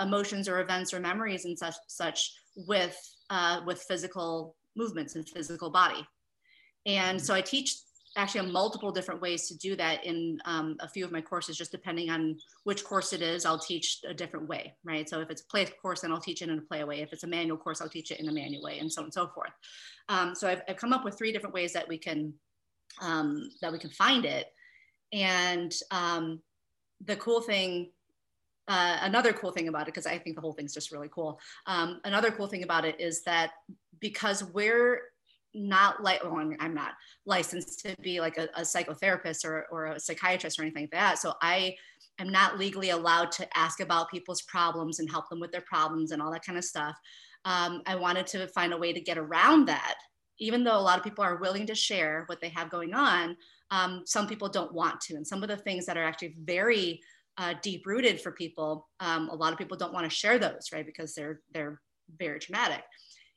emotions or events or memories and such with physical movements and physical body. And so I teach actually multiple different ways to do that in a few of my courses, just depending on which course it is, I'll teach a different way, right? So if it's a play course, then I'll teach it in a play way. If it's a manual course, I'll teach it in a manual way, and so on and so forth. So I've come up with 3 different ways that we can find it. And the cool thing, another cool thing about it, because I think the whole thing's just really cool. Another cool thing about it is that because we're not like, well, I'm not licensed to be like a psychotherapist or a psychiatrist or anything like that. So I am not legally allowed to ask about people's problems and help them with their problems and all that kind of stuff. I wanted to find a way to get around that. Even though a lot of people are willing to share what they have going on, some people don't want to. And some of the things that are actually very deep-rooted for people, a lot of people don't want to share those, right? Because they're very traumatic.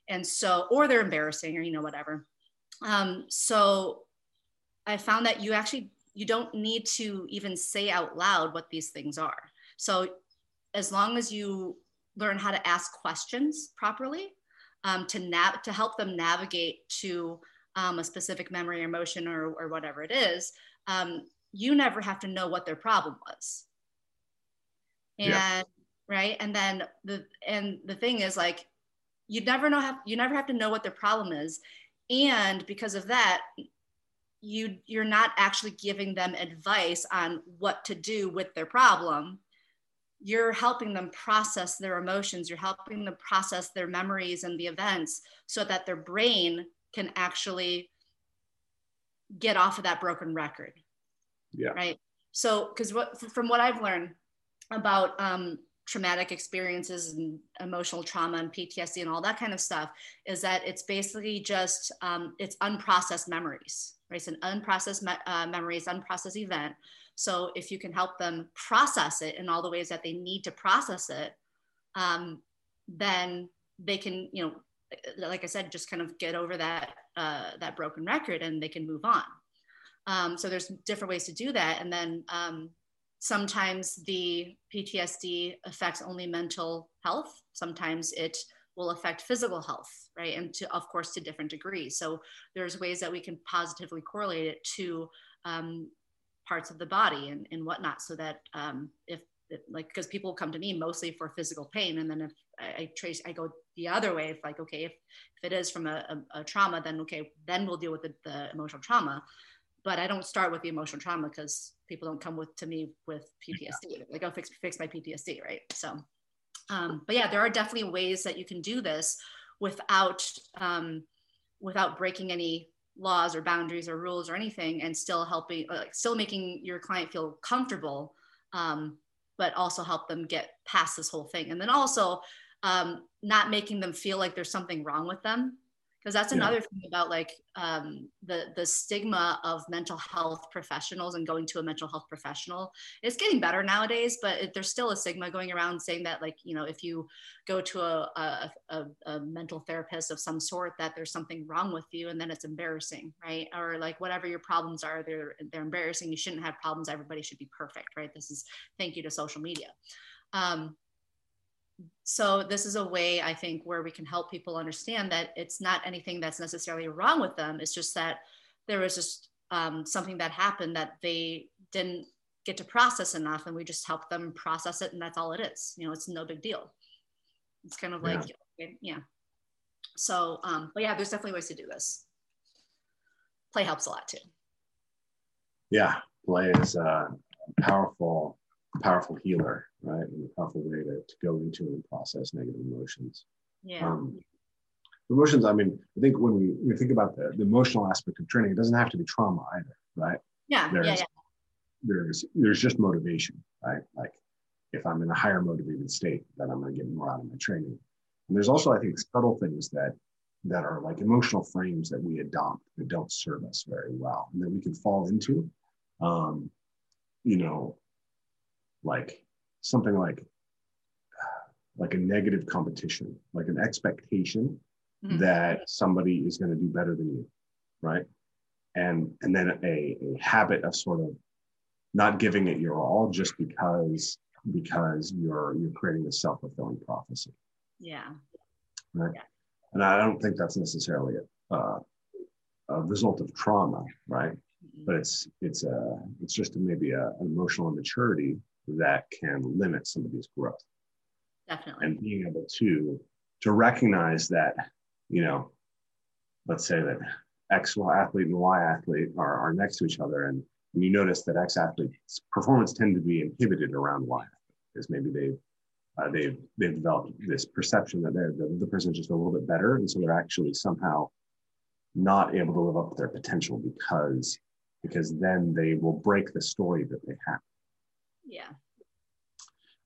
And so, or they're embarrassing, or, you know, whatever. So I found that you don't need to even say out loud what these things are. So as long as you learn how to ask questions properly, to help them navigate to a specific memory or emotion or whatever it is, you never have to know what their problem was. And, yeah. Right. And then the thing is, like, you never have to know what their problem is. And because of that, you're not actually giving them advice on what to do with their problem. You're helping them process their emotions. You're helping them process their memories and the events so that their brain can actually get off of that broken record. Yeah. Right. So, because from what I've learned about, traumatic experiences and emotional trauma and PTSD and all that kind of stuff, is that it's basically just, it's unprocessed memories, right? It's an unprocessed memories, unprocessed event. So if you can help them process it in all the ways that they need to process it, then they can, you know, like I said, just kind of get over that broken record, and they can move on. So there's different ways to do that. And then, sometimes the PTSD affects only mental health. Sometimes it will affect physical health, right? And of course, to different degrees. So there's ways that we can positively correlate it to parts of the body and whatnot. So that because people come to me mostly for physical pain. And then if I go the other way, if like, okay, if it is from a trauma, then okay, then we'll deal with the emotional trauma. But I don't start with the emotional trauma, because people don't come to me with PTSD. Like, I'll fix my PTSD, right? So, but yeah, there are definitely ways that you can do this without breaking any laws or boundaries or rules or anything, and still helping, still making your client feel comfortable, but also help them get past this whole thing. And then also not making them feel like there's something wrong with them. Because that's another thing about like the stigma of mental health professionals and going to a mental health professional. It's getting better nowadays, but there's still a stigma going around saying that, like, you know, if you go to a mental therapist of some sort, that there's something wrong with you, and then it's embarrassing, right? Or like whatever your problems are, they're embarrassing. You shouldn't have problems. Everybody should be perfect, right? This is thank you to social media. So this is a way, I think, where we can help people understand that it's not anything that's necessarily wrong with them. It's just that there was just something that happened that they didn't get to process enough, and we just helped them process it, and that's all it is. You know, it's no big deal. It's kind of like, yeah. So, but yeah, there's definitely ways to do this. Play helps a lot too. Yeah, play is a powerful healer, right? And a powerful way to go into and process negative emotions. Yeah. Emotions, I mean, I think when we think about the emotional aspect of training, it doesn't have to be trauma either, right? Yeah. There's just motivation, right? Like if I'm in a higher motivated state, then I'm going to get more out of my training. And there's also, I think, subtle things that are like emotional frames that we adopt that don't serve us very well and that we can fall into, you know, like something like a negative competition, like an expectation that somebody is going to do better than you, right? And then a habit of sort of not giving it your all just because you're creating a self-fulfilling prophecy. Yeah. Right? Yeah. And I don't think that's necessarily a result of trauma, right? But it's just maybe an emotional immaturity that can limit somebody's growth. Definitely. And being able to recognize that, you know, let's say that X athlete and Y athlete are next to each other, and you notice that X athlete's performance tend to be inhibited around Y, because maybe they've developed this perception that the person's just a little bit better, and so they're actually somehow not able to live up to their potential because then they will break the story that they have. Yeah,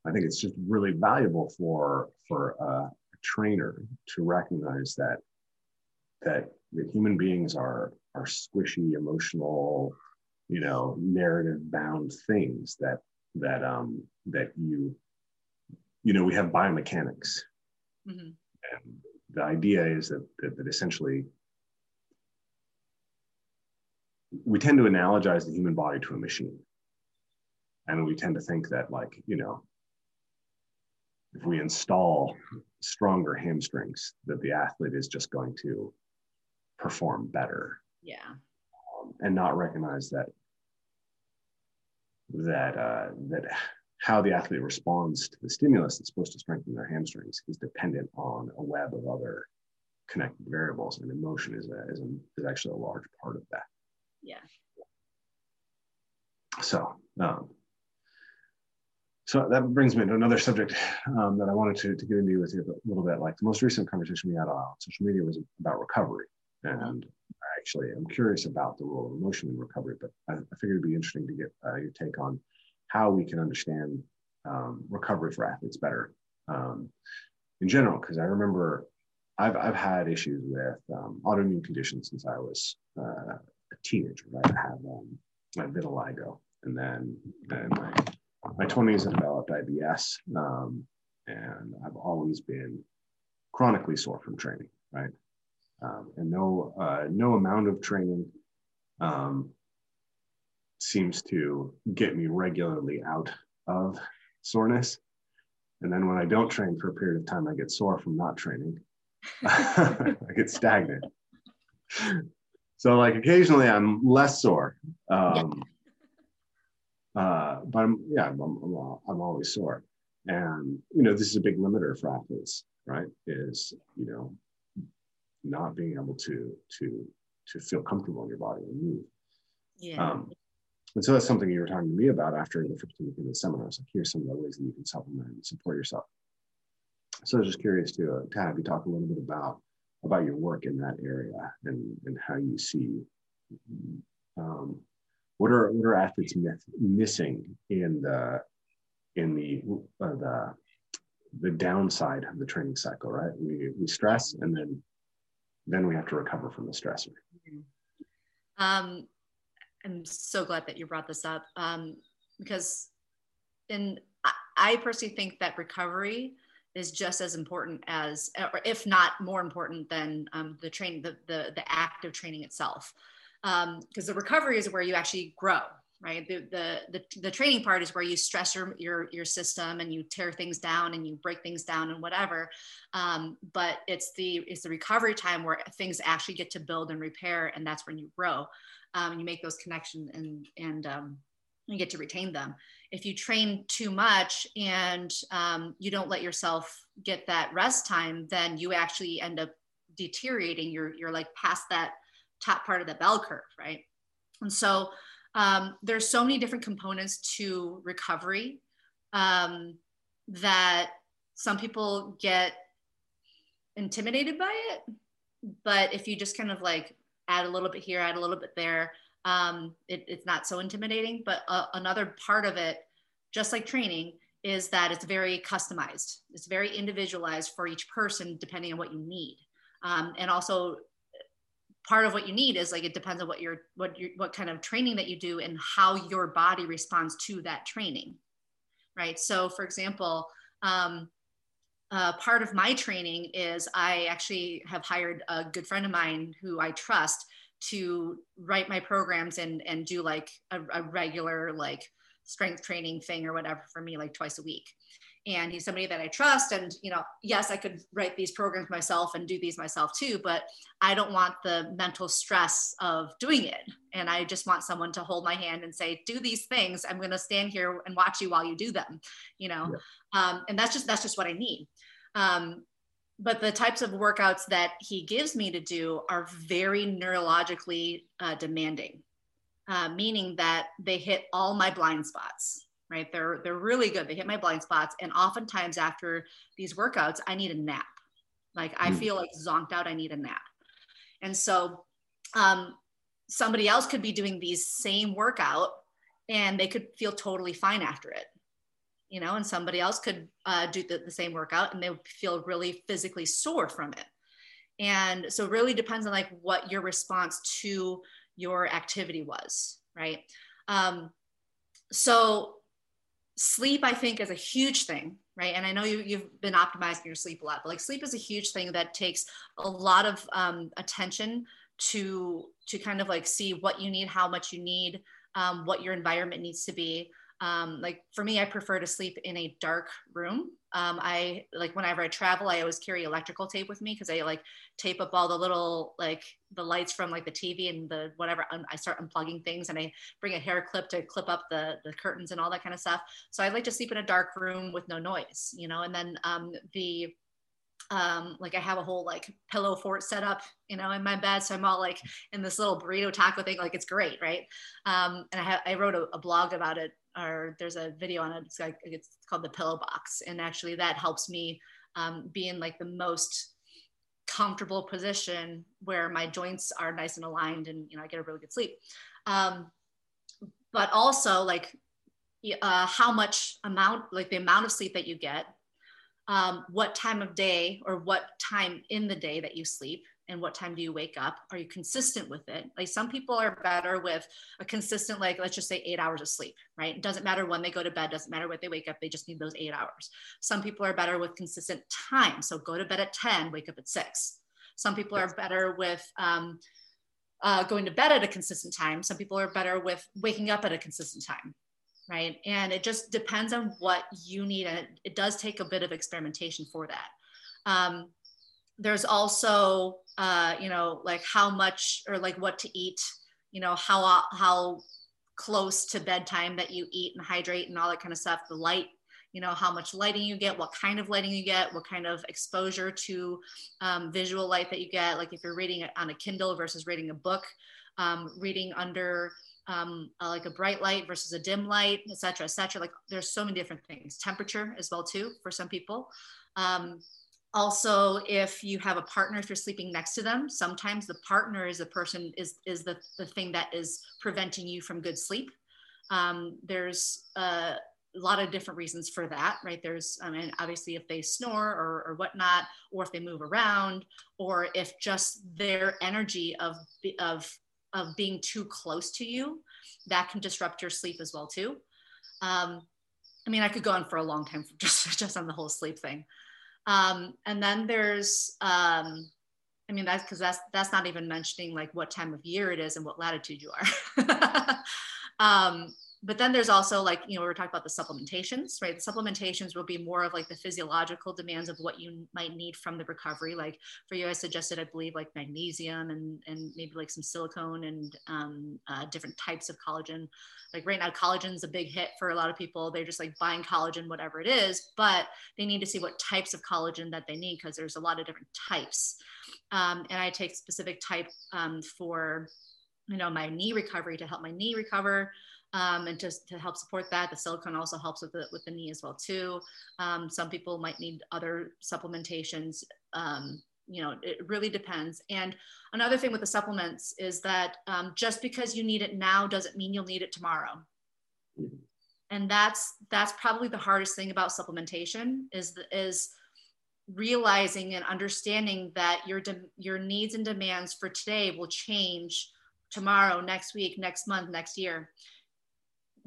I think it's just really valuable for a trainer to recognize that the human beings are squishy, emotional, you know, narrative bound things that you know, we have biomechanics, and the idea is that essentially we tend to analogize the human body to a machine. And we tend to think that, like, you know, if we install stronger hamstrings, that the athlete is just going to perform better. Yeah. And not recognize that how the athlete responds to the stimulus that's supposed to strengthen their hamstrings is dependent on a web of other connected variables, and emotion is actually a large part of that. Yeah. So. So that brings me to another subject that I wanted to get into with you a little bit. Like the most recent conversation we had on social media was about recovery. And actually, I'm curious about the role of emotion in recovery, but I figured it'd be interesting to get your take on how we can understand recovery for athletes better in general. Because I remember I've had issues with autoimmune conditions since I was a teenager, right? I have my vitiligo. And then in my 20s, I developed IBS, and I've always been chronically sore from training, right? And no amount of training seems to get me regularly out of soreness. And then when I don't train for a period of time, I get sore from not training. I get stagnant. So like occasionally I'm less sore. But I'm always sore, and you know, this is a big limiter for athletes, right? Is, you know, not being able to feel comfortable in your body and move. Yeah. And so that's something you were talking to me about after the 15th of the seminar. I was like, here's some of the ways that you can supplement and support yourself. So I was just curious to, Tad, if you talk a little bit about your work in that area and how you see, what are athletes missing in the downside of the training cycle, right? We stress, and then we have to recover from the stressor. I'm so glad that you brought this up, because I personally think that recovery is just as important as, or if not more important than the training, the act of training itself. Because the recovery is where you actually grow, right? The training part is where you stress your system and you tear things down and you break things down and whatever. But it's the recovery time where things actually get to build and repair, and that's when you grow. You make those connections and you get to retain them. If you train too much and you don't let yourself get that rest time, then you actually end up deteriorating. You're like past that top part of the bell curve, right? And so there's so many different components to recovery that some people get intimidated by it. But if you just kind of like add a little bit here, add a little bit there, it's not so intimidating. But another part of it, just like training, is that it's very customized. It's very individualized for each person, depending on what you need. And also part of what you need is like, it depends on what kind of training that you do and how your body responds to that training, right? So for example, part of my training is I actually have hired a good friend of mine who I trust to write my programs and do like a regular like strength training thing or whatever for me, like twice a week. And he's somebody that I trust. And, you know, yes, I could write these programs myself and do these myself too, but I don't want the mental stress of doing it. And I just want someone to hold my hand and say, do these things. I'm going to stand here and watch you while you do them, you know? Yeah. And that's just what I need. But the types of workouts that he gives me to do are very neurologically demanding, meaning that they hit all my blind spots. Right? They're really good. They hit my blind spots. And oftentimes after these workouts, I need a nap. Like I feel like zonked out. I need a nap. And so somebody else could be doing these same workout and they could feel totally fine after it, you know, and somebody else could do the same workout and they would feel really physically sore from it. And so it really depends on like what your response to your activity was. Right. So sleep, I think, is a huge thing, right? And I know you've been optimizing your sleep a lot, but like sleep is a huge thing that takes a lot of attention to kind of like see what you need, how much you need, what your environment needs to be. Like for me, I prefer to sleep in a dark room. I like whenever I travel, I always carry electrical tape with me because I like tape up all the little like the lights from like the TV and the whatever. I start unplugging things and I bring a hair clip to clip up the curtains and all that kind of stuff. So I like to sleep in a dark room with no noise, you know. And then like I have a whole like pillow fort set up, you know, in my bed. So I'm all like in this little burrito taco thing, like it's great, right? And I wrote a blog about it, or there's a video on it. It's like, it's called the pillow box. And actually that helps me be in like the most comfortable position where my joints are nice and aligned and, you know, I get a really good sleep. But also like how much amount, like the amount of sleep that you get, what time of day or what time in the day that you sleep and what time do you wake up? Are you consistent with it? Like some people are better with a consistent, like, let's just say 8 hours of sleep, right? It doesn't matter when they go to bed, doesn't matter when they wake up, they just need those 8 hours. Some people are better with consistent time. So go to bed at 10, wake up at 6. Some people are better with going to bed at a consistent time. Some people are better with waking up at a consistent time. Right. And it just depends on what you need. And it does take a bit of experimentation for that. There's also, you know, like how much or like what to eat, you know, how close to bedtime that you eat and hydrate and all that kind of stuff. The light, you know, how much lighting you get, what kind of lighting you get, what kind of exposure to visual light that you get. Like if you're reading it on a Kindle versus reading a book, reading under like a bright light versus a dim light, et cetera, et cetera. Like there's so many different things, temperature as well too, for some people. Also, if you have a partner, if you're sleeping next to them, sometimes the partner is the person, is the thing that is preventing you from good sleep. There's a lot of different reasons for that, right? There's, I mean, obviously if they snore or whatnot, or if they move around, or if just their energy of being too close to you, that can disrupt your sleep as well too. I mean, I could go on for a long time just on the whole sleep thing. And then there's, I mean, that's because that's not even mentioning like what time of year it is and what latitude you are. But then there's also like, you know, we were talking about the supplementations, right? The supplementations will be more of like the physiological demands of what you might need from the recovery. Like for you, I suggested, I believe, like magnesium and maybe like some silicone and different types of collagen. Like right now, collagen's a big hit for a lot of people. They're just like buying collagen, whatever it is, but they need to see what types of collagen that they need because there's a lot of different types. And I take specific type for, you know, my knee recovery to help my knee recover. And just to help support that, the silicone also helps with the knee as well too. Some people might need other supplementations. You know, it really depends. And another thing with the supplements is that just because you need it now doesn't mean you'll need it tomorrow. And that's probably the hardest thing about supplementation is realizing and understanding that your needs and demands for today will change tomorrow, next week, next month, next year.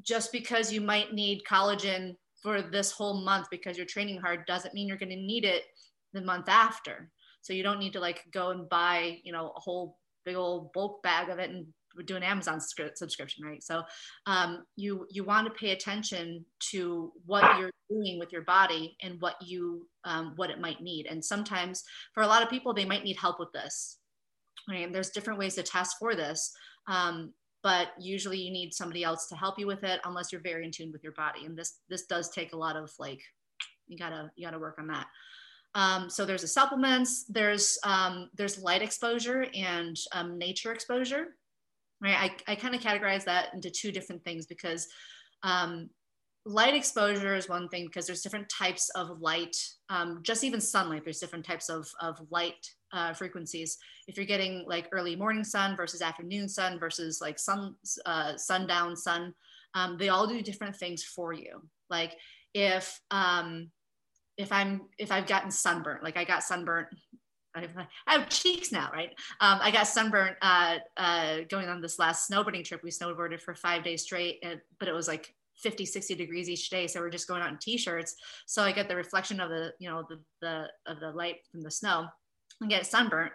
Just because you might need collagen for this whole month because you're training hard doesn't mean you're going to need it the month after. So you don't need to like go and buy, you know, a whole big old bulk bag of it and do an Amazon subscription, right? So you want to pay attention to what you're doing with your body and what it might need. And sometimes for a lot of people, they might need help with this, right? And there's different ways to test for this. But usually you need somebody else to help you with it unless you're very in tune with your body. And this does take a lot of like, you gotta work on that. So there's the supplements, there's light exposure and nature exposure, right? I kind of categorize that into two different things because light exposure is one thing because there's different types of light, just even sunlight, there's different types of light frequencies. If you're getting like early morning sun versus afternoon sun versus like sundown sun, they all do different things for you. Like if I've gotten sunburnt, like I got sunburnt, I have cheeks now, right? I got sunburnt going on this last snowboarding trip. We snowboarded for 5 days straight, but it was like 50, 60 degrees each day. So we're just going out in t-shirts. So I get the reflection of the, you know, of the light from the snow and get sunburnt.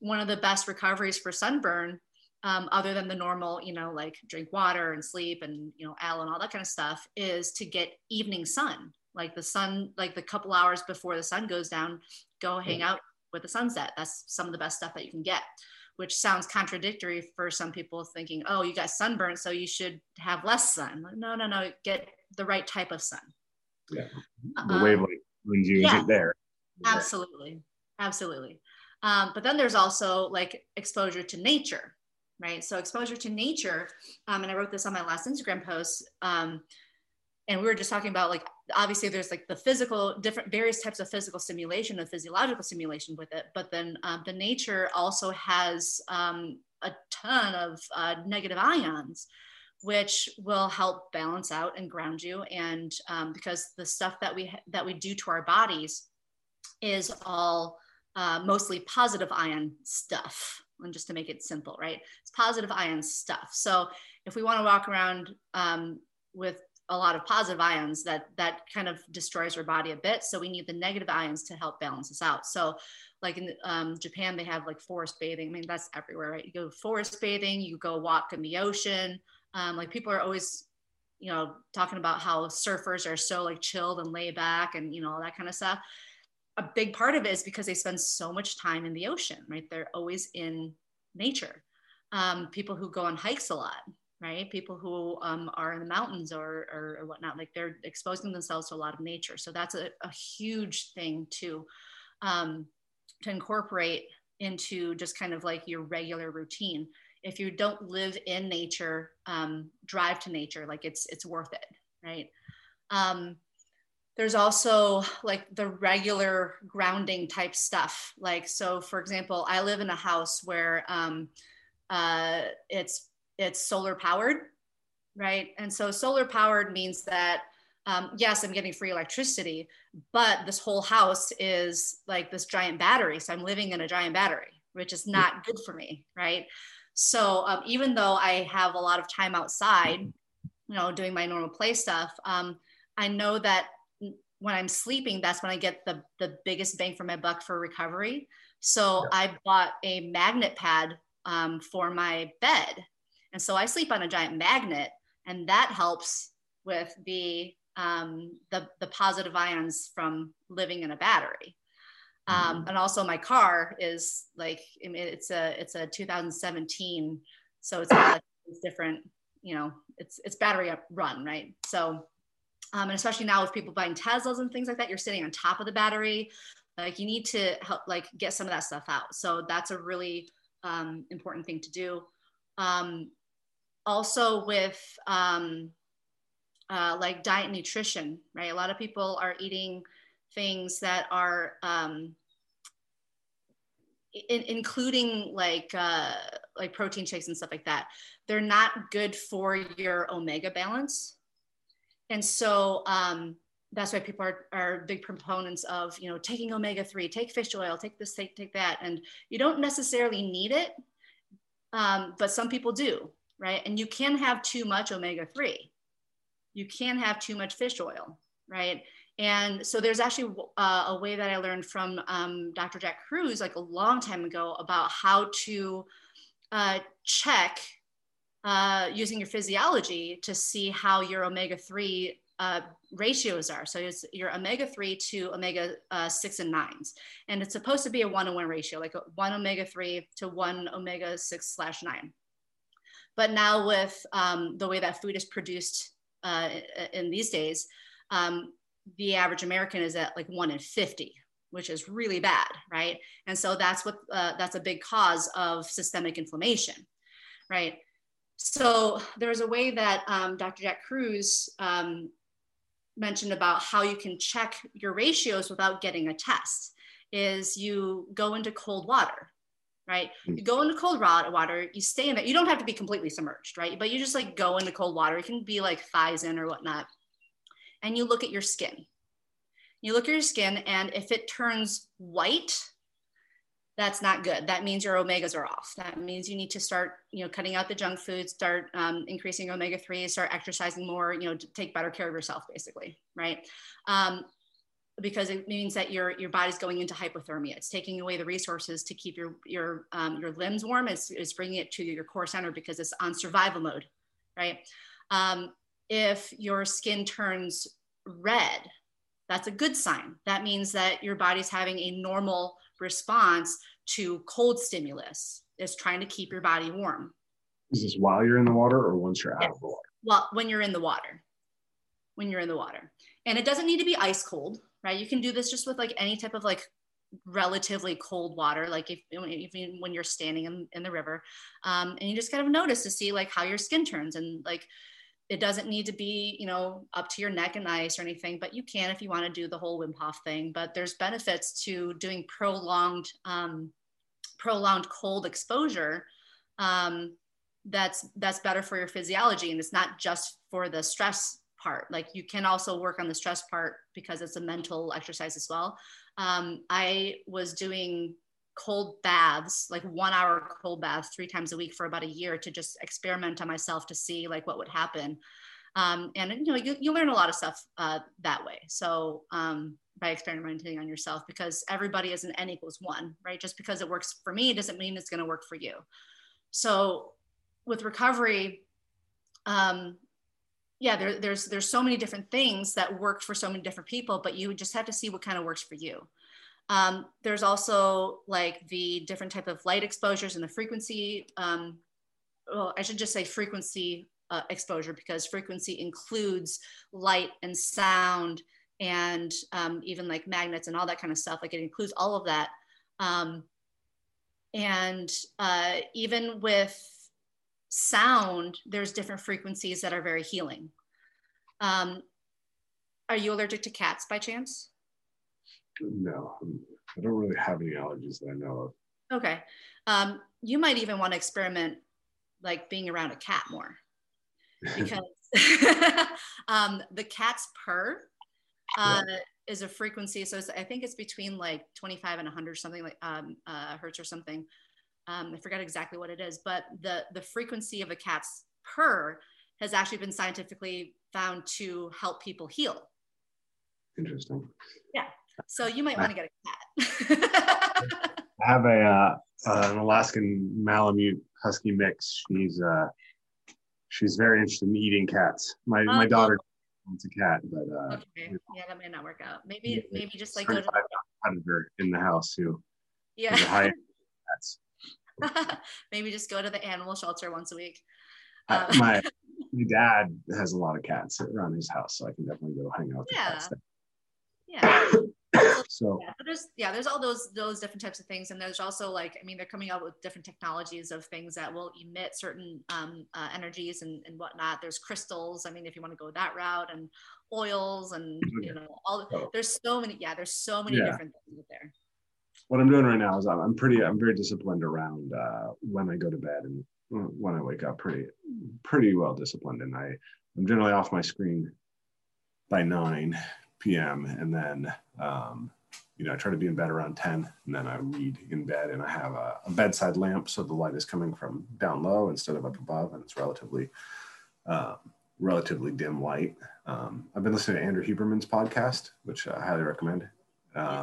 One of the best recoveries for sunburn, other than the normal, you know, like drink water and sleep and, you know, aloe and all that kind of stuff, is to get evening sun. Like the sun, like the couple hours before the sun goes down, go hang out with the sunset. That's some of the best stuff that you can get, which sounds contradictory for some people thinking, oh, you got sunburned, so you should have less sun. No, get the right type of sun. Yeah, the wavelength when you get there. Absolutely. But then there's also like exposure to nature, right? So exposure to nature, and I wrote this on my last Instagram post, and we were just talking about like, obviously there's like the physical, different various types of physical stimulation and physiological stimulation with it. But then the nature also has a ton of negative ions, which will help balance out and ground you. And because the stuff that we do to our bodies is all mostly positive ion stuff. And just to make it simple, right? It's positive ion stuff. So if we want to walk around with a lot of positive ions, that kind of destroys our body a bit. So we need the negative ions to help balance us out. So like in Japan, they have like forest bathing. I mean, that's everywhere, right? You go forest bathing, you go walk in the ocean. Like people are always, you know, talking about how surfers are so like chilled and laid back and, you know, all that kind of stuff. A big part of it is because they spend so much time in the ocean, right? They're always in nature. People who go on hikes a lot, right? People who are in the mountains or whatnot, like they're exposing themselves to a lot of nature. So that's a huge thing to incorporate into just kind of like your regular routine. If you don't live in nature, drive to nature, like it's worth it, right? There's also like the regular grounding type stuff. Like, so for example, I live in a house where it's solar powered, right? And so solar powered means that, yes, I'm getting free electricity, but this whole house is like this giant battery. So I'm living in a giant battery, which is not good for me, right? So even though I have a lot of time outside, you know, doing my normal play stuff, I know that when I'm sleeping, that's when I get the biggest bang for my buck for recovery. So I bought a magnet pad for my bed. And so I sleep on a giant magnet, and that helps with the positive ions from living in a battery. And also my car is like, I mean, it's a 2017. So it's got different, you know, it's battery up run, right? So, and especially now with people buying Teslas and things like that, you're sitting on top of the battery. Like you need to help, like get some of that stuff out. So that's a really important thing to do. Also with like diet and nutrition, right? A lot of people are eating things that are including like protein shakes and stuff like that. They're not good for your omega balance. And so that's why people are big proponents of, you know, taking omega-3, take fish oil, take this, take that. And you don't necessarily need it, but some people do, right? And you can have too much omega-3. You can have too much fish oil, right? And so there's actually a way that I learned from Dr. Jack Kruse like a long time ago about how to check using your physiology to see how your omega-3 ratios are. So it's your omega-3 to omega-6 and 9s. And it's supposed to be a 1-to-1 ratio, like one omega-3 to one omega-6/9. But now with the way that food is produced in these days, the average American is at like 1 in 50, which is really bad, right? And so that's what that's a big cause of systemic inflammation, right? So there's a way that Dr. Jack Kruse mentioned about how you can check your ratios without getting a test is you go into cold water, right? You go into cold water, you stay in it. You don't have to be completely submerged, right? But you just like go into cold water. It can be like thighs in or whatnot. And you look at your skin. You look at your skin, and if it turns white, that's not good. That means your omegas are off. That means you need to start, you know, cutting out the junk food, start increasing omega-3, start exercising more, you know, to take better care of yourself, basically, right? Because it means that your body's going into hypothermia. It's taking away the resources to keep your limbs warm. It's bringing it to your core center because it's on survival mode, right? If your skin turns red, that's a good sign. That means that your body's having a normal response to cold stimulus. It's trying to keep your body warm. Is this while you're in the water or once you're out of the water? Well, when you're in the water. When you're in the water. And it doesn't need to be ice cold, right? You can do this just with like any type of like relatively cold water, like if even when you're standing in the river. And you just kind of notice to see like how your skin turns, and like it doesn't need to be, you know, up to your neck in ice or anything, but you can if you want to do the whole Wim Hof thing. But there's benefits to doing prolonged cold exposure. That's better for your physiology, and it's not just for the stress part. Like you can also work on the stress part because it's a mental exercise as well. I was doing cold baths, like 1 hour cold baths 3 times a week for about a year to just experiment on myself to see like what would happen. And you know, you learn a lot of stuff that way. So by experimenting on yourself, because everybody isn't N equals 1, right? Just because it works for me doesn't mean it's going to work for you. So with recovery, yeah, there's so many different things that work for so many different people, but you just have to see what kind of works for you. There's also like the different type of light exposures and the frequency. Well, I should just say frequency exposure, because frequency includes light and sound and even like magnets and all that kind of stuff. Like it includes all of that. And even with sound, there's different frequencies that are very healing. Are you allergic to cats by chance? No, I don't really have any allergies that I know of. Okay. You might even want to experiment like being around a cat more, because the cat's purr is a frequency. So it's, I think it's between like 25 and 100 something like hertz or something. I forgot exactly what it is, but the frequency of a cat's purr has actually been scientifically found to help people heal. Interesting. Yeah. So you might want to get a cat. I have a an Alaskan Malamute Husky mix. She's very interested in eating cats. My daughter wants a cat, but okay. Yeah, that might not work out. Maybe just like go to the in the house too. Yeah. Maybe just go to the animal shelter once a week. My dad has a lot of cats around his house, so I can definitely go hang out with the cats there. Yeah. There's all those different types of things, and there's also like, I mean, they're coming out with different technologies of things that will emit certain energies and whatnot. There's crystals, I mean, if you want to go that route, and oils, and you know, there's so many different things out there. What I'm doing right now is I'm very disciplined around when I go to bed and when I wake up. Pretty well disciplined, and I'm generally off my screen by 9 p.m. and then I try to be in bed around 10, and then I read in bed, and I have a bedside lamp, so the light is coming from down low instead of up above, and it's relatively dim light. I've been listening to Andrew Huberman's podcast, which I highly recommend. So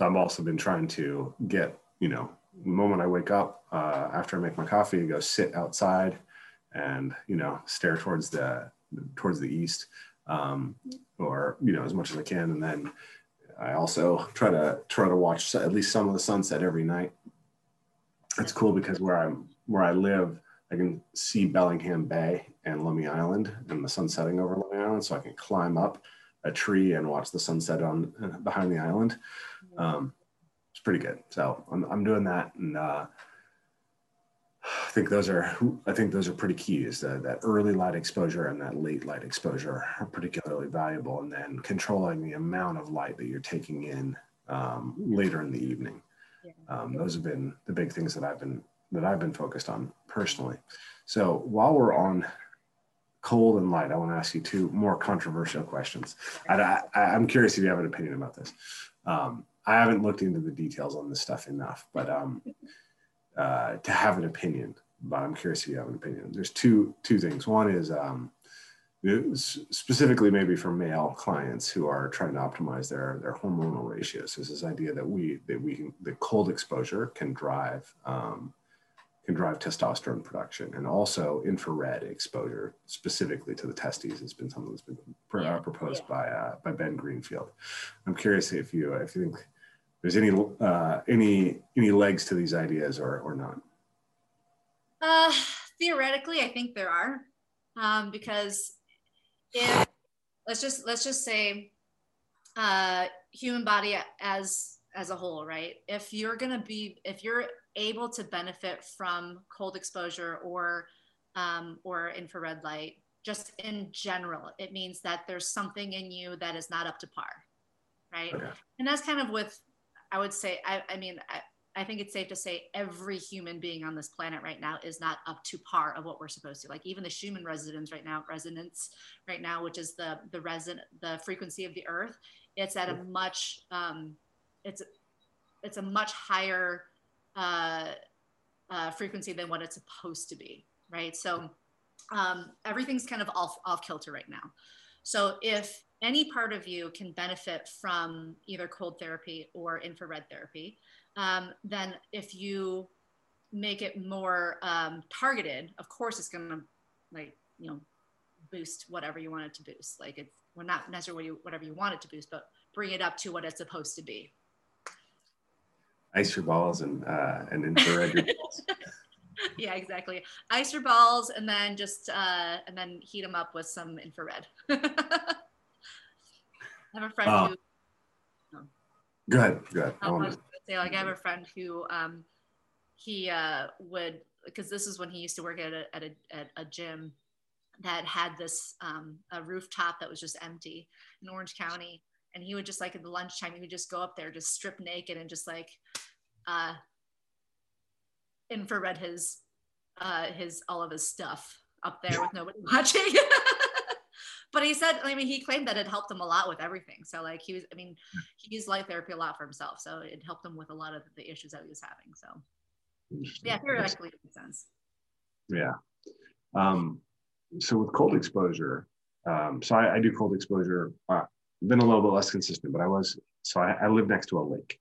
I've also been trying to get, the moment I wake up, after I make my coffee, go sit outside and, stare towards the east, or, as much as I can. And then I also try to watch at least some of the sunset every night. It's cool because where I live, I can see Bellingham Bay and Lummi Island and the sun setting over Lummi Island. So I can climb up a tree and watch the sunset on behind the island. It's pretty good. So I'm doing that, and I think those are pretty keys. That early light exposure and that late light exposure are particularly valuable, and then controlling the amount of light that you're taking in later in the evening. Those have been the big things that I've been focused on personally. So while we're on cold and light, I want to ask you two more controversial questions. I'm curious if you have an opinion about this. I haven't looked into the details on this stuff enough, but to have an opinion. But I'm curious if you have an opinion. There's two things. One is specifically maybe for male clients who are trying to optimize their hormonal ratios. There's this idea that cold exposure can drive testosterone production, and also infrared exposure specifically to the testes has been something that's been proposed by Ben Greenfield. I'm curious if you think there's any legs to these ideas or not. Theoretically, I think there are, because if let's just say human body as a whole, right? If you're able to benefit from cold exposure or infrared light, just in general, it means that there's something in you that is not up to par, right? Okay. And that's kind of with, I would say, I think it's safe to say every human being on this planet right now is not up to par of what we're supposed to. Like even the Schumann resonance right now, which is the frequency of the earth, it's at a much, it's a much higher frequency than what it's supposed to be, right? So everything's kind of off kilter right now. So if any part of you can benefit from either cold therapy or infrared therapy, then if you make it more targeted, of course it's going to boost whatever you want it to boost. Like it's not necessarily whatever you want it to boost, but bring it up to what it's supposed to be. Ice your balls and infrared your balls. Yeah, exactly. Ice your balls and then just and then heat them up with some infrared. I have a friend who. Oh. Go ahead. I have a friend who he would, because this is when he used to work at a gym that had this a rooftop that was just empty in Orange County. And he would just like at the lunchtime, he would just go up there, just strip naked and just like infrared his, all of his stuff up there with nobody watching. But he said, I mean, he claimed that it helped him a lot with everything. So like he was, I mean, he used light therapy a lot for himself. So it helped him with a lot of the issues that he was having. So yeah, theoretically it makes sense. Yeah. So with cold exposure, so I do cold exposure, been a little bit less consistent, but I was, so I live next to a lake.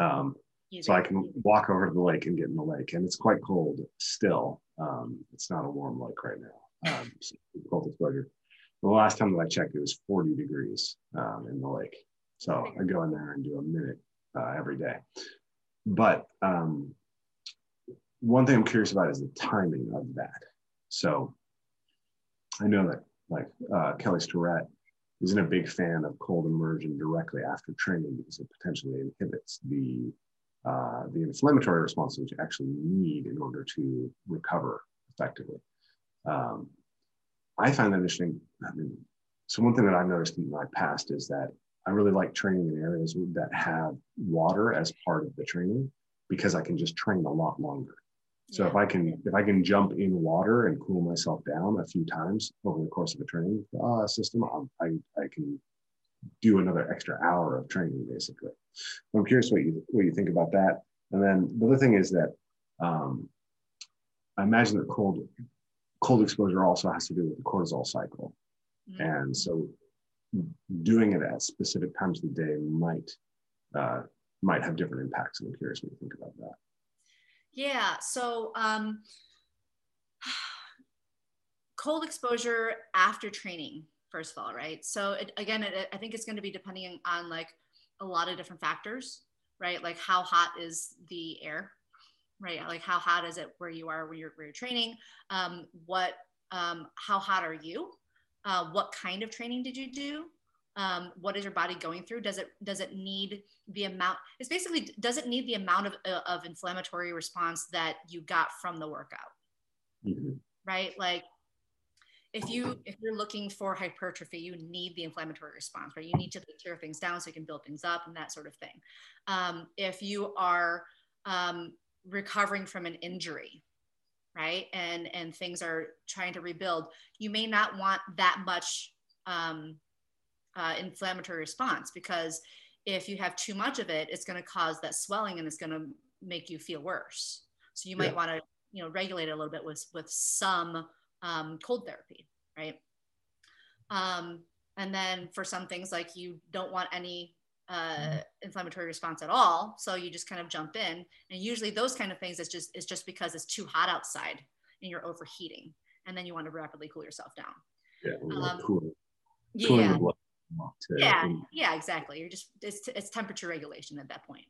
So I can walk over to the lake and get in the lake, and it's quite cold still. It's not a warm lake right now. So cold exposure. The last time that I checked, it was 40 degrees in the lake. So I go in there and do a minute every day. But one thing I'm curious about is the timing of that. So I know that like Kelly Starrett isn't a big fan of cold immersion directly after training because it potentially inhibits the inflammatory response that you actually need in order to recover effectively. I find that interesting. I mean, so one thing that I've noticed in my past is that I really like training in areas that have water as part of the training because I can just train a lot longer. So yeah. if I can jump in water and cool myself down a few times over the course of a training system, I can do another extra hour of training basically. I'm curious what you think about that. And then the other thing is that I imagine that cold exposure also has to do with the cortisol cycle. Mm-hmm. And so doing it at specific times of the day might have different impacts. And I'm curious what you think about that. Yeah, so cold exposure after training, first of all, right? So again, I think it's going to be depending on like a lot of different factors, right? Like how hot is the air, right? Like how hot is it where you are, where you're training? How hot are you? What kind of training did you do? What is your body going through? Does it need the amount? It's basically, does it need the amount of inflammatory response that you got from the workout, mm-hmm. right? Like if you're looking for hypertrophy, you need the inflammatory response, right? You need to tear things down so you can build things up and that sort of thing. If you are recovering from an injury, right? And things are trying to rebuild, you may not want that much, inflammatory response, because if you have too much of it, it's going to cause that swelling and it's going to make you feel worse. So you might yeah. want to, you know, regulate it a little bit with some cold therapy, right? And then for some things, like you don't want any inflammatory response at all, so you just kind of jump in. And usually those kind of things, it's just because it's too hot outside and you're overheating, and then you want to rapidly cool yourself down. Yeah, cool. Yeah, exactly. You're just, it's temperature regulation at that point.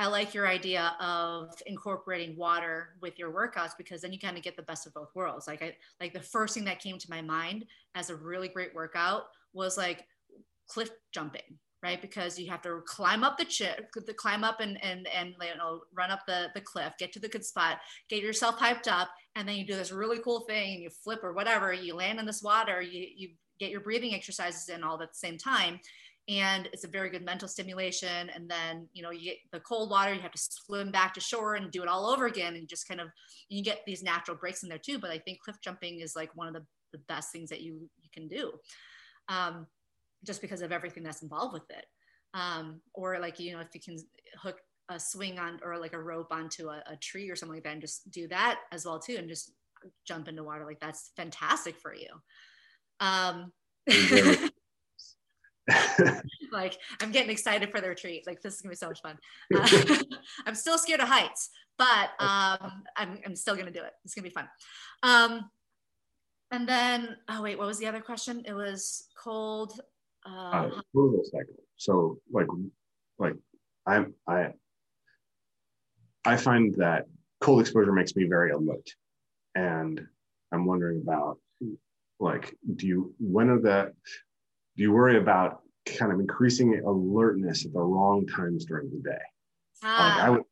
I like your idea of incorporating water with your workouts, because then you kind of get the best of both worlds. Like the first thing that came to my mind as a really great workout was like cliff jumping, right? Because you have to climb up and you know, run up the cliff, get to the good spot, get yourself hyped up. And then you do this really cool thing and you flip or whatever, you land in this water, you get your breathing exercises in all at the same time. And it's a very good mental stimulation. And then, you know, you get the cold water, you have to swim back to shore and do it all over again. And just kind of, you get these natural breaks in there too. But I think cliff jumping is like one of the best things that you can do, just because of everything that's involved with it. Or like, you know, if you can hook a swing on, or like a rope onto a tree or something like that, and just do that as well too. And just jump into water. Like that's fantastic for you. Like I'm getting excited for the retreat. Like this is gonna be so much fun. I'm still scared of heights, but I'm still gonna do it. It's gonna be fun. And then, oh wait, what was the other question? It was cold. Cortisol cycle. So like I find that cold exposure makes me very alert, and I'm wondering about, like, do you worry about kind of increasing alertness at the wrong times during the day? Like I would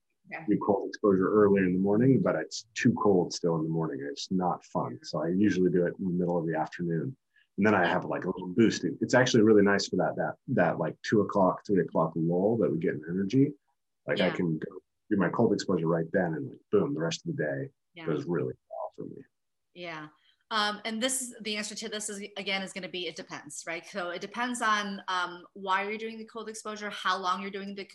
do cold exposure early in the morning, but it's too cold still in the morning. It's not fun. So I usually do it in the middle of the afternoon. And then I have like a little boost. It's actually really nice for that like 2 o'clock, 3 o'clock lull that we get in energy. Like I can go do my cold exposure right then and like boom, the rest of the day goes really well for me. Yeah. And this is the answer to this is again is going to be it depends, right? So it depends on why you're doing the cold exposure, how long you're doing the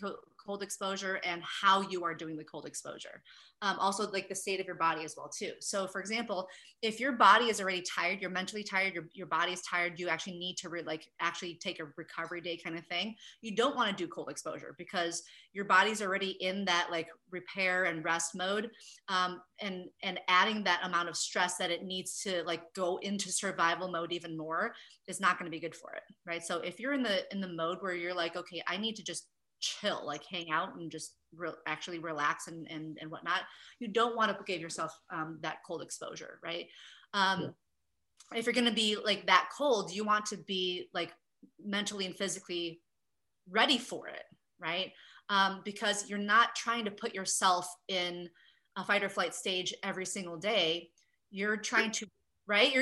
cold exposure, and how you are doing the cold exposure. Also, like the state of your body as well too. So, for example, if your body is already tired, you're mentally tired, your body is tired, you actually need to actually take a recovery day kind of thing. You don't want to do cold exposure because your body's already in that like repair and rest mode, and adding that amount of stress that it needs to like go into survival mode even more is not going to be good for it, right? So if you're in the mode where you're like, okay, I need to just chill, like hang out and just actually relax and whatnot, you don't want to give yourself that cold exposure, right? If you're going to be like that cold, you want to be like mentally and physically ready for it, right? Because you're not trying to put yourself in a fight or flight stage every single day. You're trying to, right?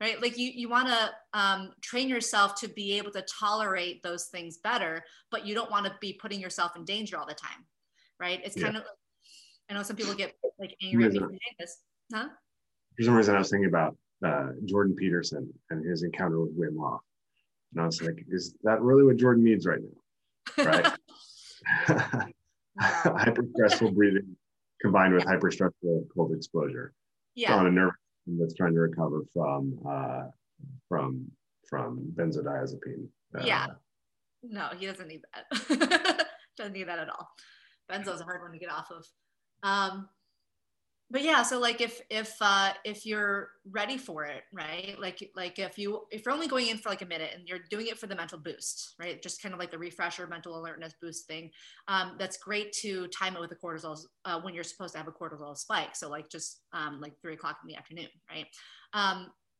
Right? Like you want to train yourself to be able to tolerate those things better, but you don't want to be putting yourself in danger all the time, right? It's kind of, I know some people get like angry at me saying this, huh? For some reason I was thinking about Jordan Peterson and his encounter with Wim Hof. And I was like, is that really what Jordan needs right now? Right? Hyper-stressful breathing combined with hyperstructural cold exposure on a nerve that's trying to recover from benzodiazepine. No, he doesn't need that. Doesn't need that at all. Benzo's a hard one to get off of. But yeah, so like if you're ready for it, right? Like if you're only going in for like a minute and you're doing it for the mental boost, right? Just kind of like the refresher, mental alertness boost thing. That's great to time it with the cortisol when you're supposed to have a cortisol spike. So like just like 3 o'clock in the afternoon, right?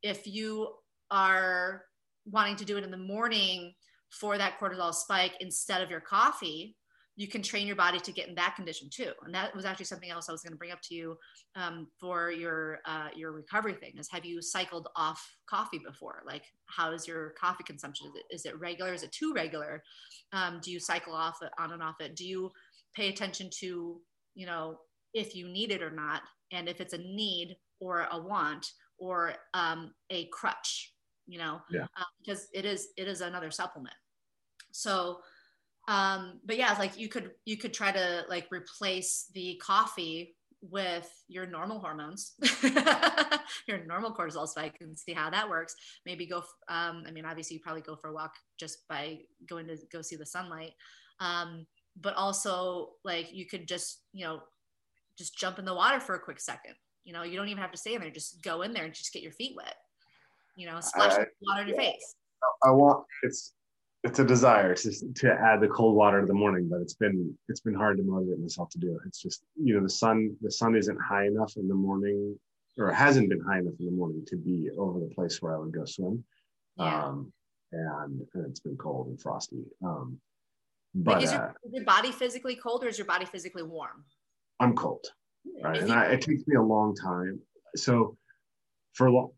If you are wanting to do it in the morning for that cortisol spike instead of your coffee, you can train your body to get in that condition too. And that was actually something else I was going to bring up to you for your recovery thing is, have you cycled off coffee before? Like, how is your coffee consumption? Is it regular? Is it too regular? Do you cycle off it, on and off it? Do you pay attention to, you know, if you need it or not? And if it's a need or a want or a crutch, you know, because it is another supplement. So, but yeah, like you could try to like replace the coffee with your normal hormones, your normal cortisol spike, and see how that works. Maybe go, I mean, obviously you probably go for a walk just by going to go see the sunlight. But also like you could just, you know, just jump in the water for a quick second. You know, you don't even have to stay in there, just go in there and just get your feet wet, you know, splash the water in your face. It's a desire to add the cold water to the morning, but it's been hard to motivate myself to do it. It's just, you know, the sun isn't high enough in the morning, or hasn't been high enough in the morning to be over the place where I would go swim. And it's been cold and frosty. But is your body physically cold, or is your body physically warm? I'm cold, right? And it takes me a long time. So you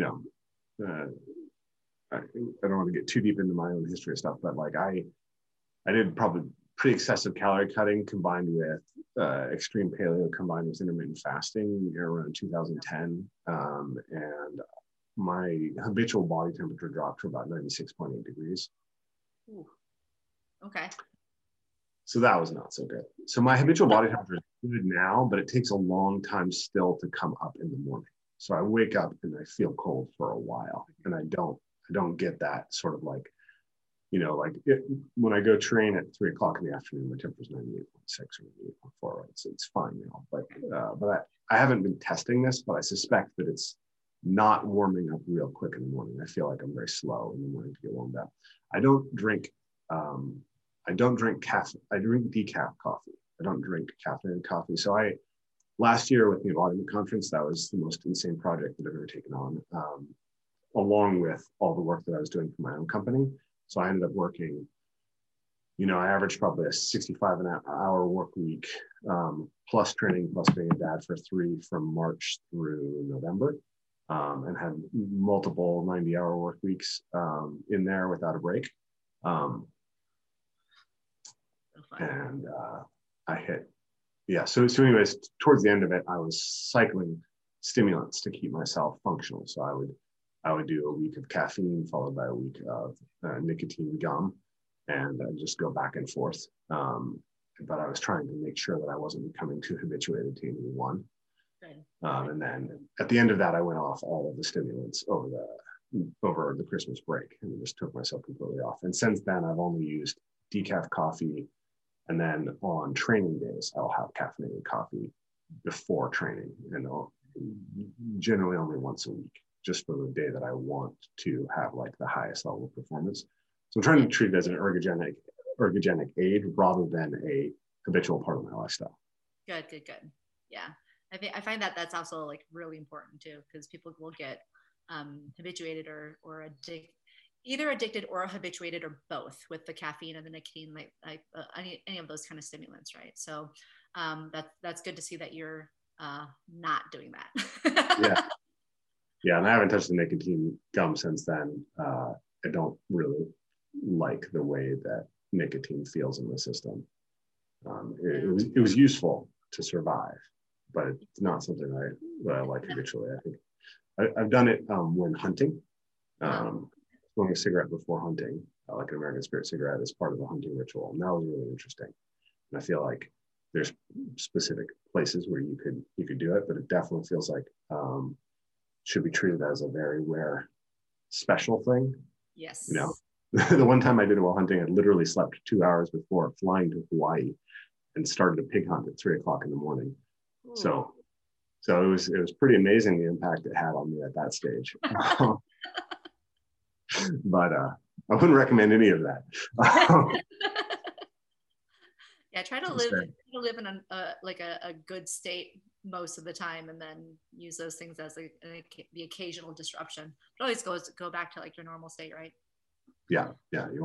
know, I don't want to get too deep into my own history of stuff, but like I did probably pretty excessive calorie cutting combined with extreme paleo combined with intermittent fasting around 2010. And my habitual body temperature dropped to about 96.8 degrees. Ooh. Okay. So that was not so good. So my habitual body temperature is good now, but it takes a long time still to come up in the morning. So I wake up and I feel cold for a while, and I don't get that sort of like, you know, like when I go train at 3 o'clock in the afternoon, my temperature's 98.6 or 98.4, right? So it's fine now. But I haven't been testing this, but I suspect that it's not warming up real quick in the morning. I feel like I'm very slow in the morning to get warmed up. I drink decaf coffee. I don't drink caffeinated coffee. So last year with the Embodiment Conference, that was the most insane project that I've ever taken on. Along with all the work that I was doing for my own company. So I ended up working you know, I averaged probably a 65-hour work week, plus training, plus being a dad for three from March through November, and had multiple 90-hour work weeks in there without a break. And I hit, yeah. So anyways, towards the end of it, I was cycling stimulants to keep myself functional. So I would do a week of caffeine followed by a week of nicotine gum, and I'd just go back and forth. But I was trying to make sure that I wasn't becoming too habituated to any one. And then at the end of that, I went off all of the stimulants over the Christmas break, and I just took myself completely off. And since then, I've only used decaf coffee, and then on training days, I'll have caffeinated coffee before training, and I'll generally only once a week, just for the day that I want to have like the highest level of performance. So I'm trying to treat it as an ergogenic aid rather than a habitual part of my lifestyle. Good, good, good. Yeah. I find that that's also like really important too, because people will get habituated or either addicted or habituated or both with the caffeine and the nicotine, like any of those kind of stimulants, right? So that's good to see that you're not doing that. Yeah. Yeah, and I haven't touched the nicotine gum since then. I don't really like the way that nicotine feels in the system. It was useful to survive, but it's not something that I like habitually. I think I've done it when hunting. Smoking a cigarette before hunting, like an American Spirit cigarette, is part of the hunting ritual, and that was really interesting. And I feel like there's specific places where you could do it, but it definitely feels like should be treated as a very rare, special thing. Yes. You know, the one time I did it while hunting, I literally slept 2 hours before flying to Hawaii and started a pig hunt at 3 o'clock in the morning. Ooh. So it was pretty amazing the impact it had on me at that stage. But I wouldn't recommend any of that. Yeah, try to live in a good state most of the time, and then use those things as the occasional disruption. It always go back to like your normal state, right? Yeah, yeah. You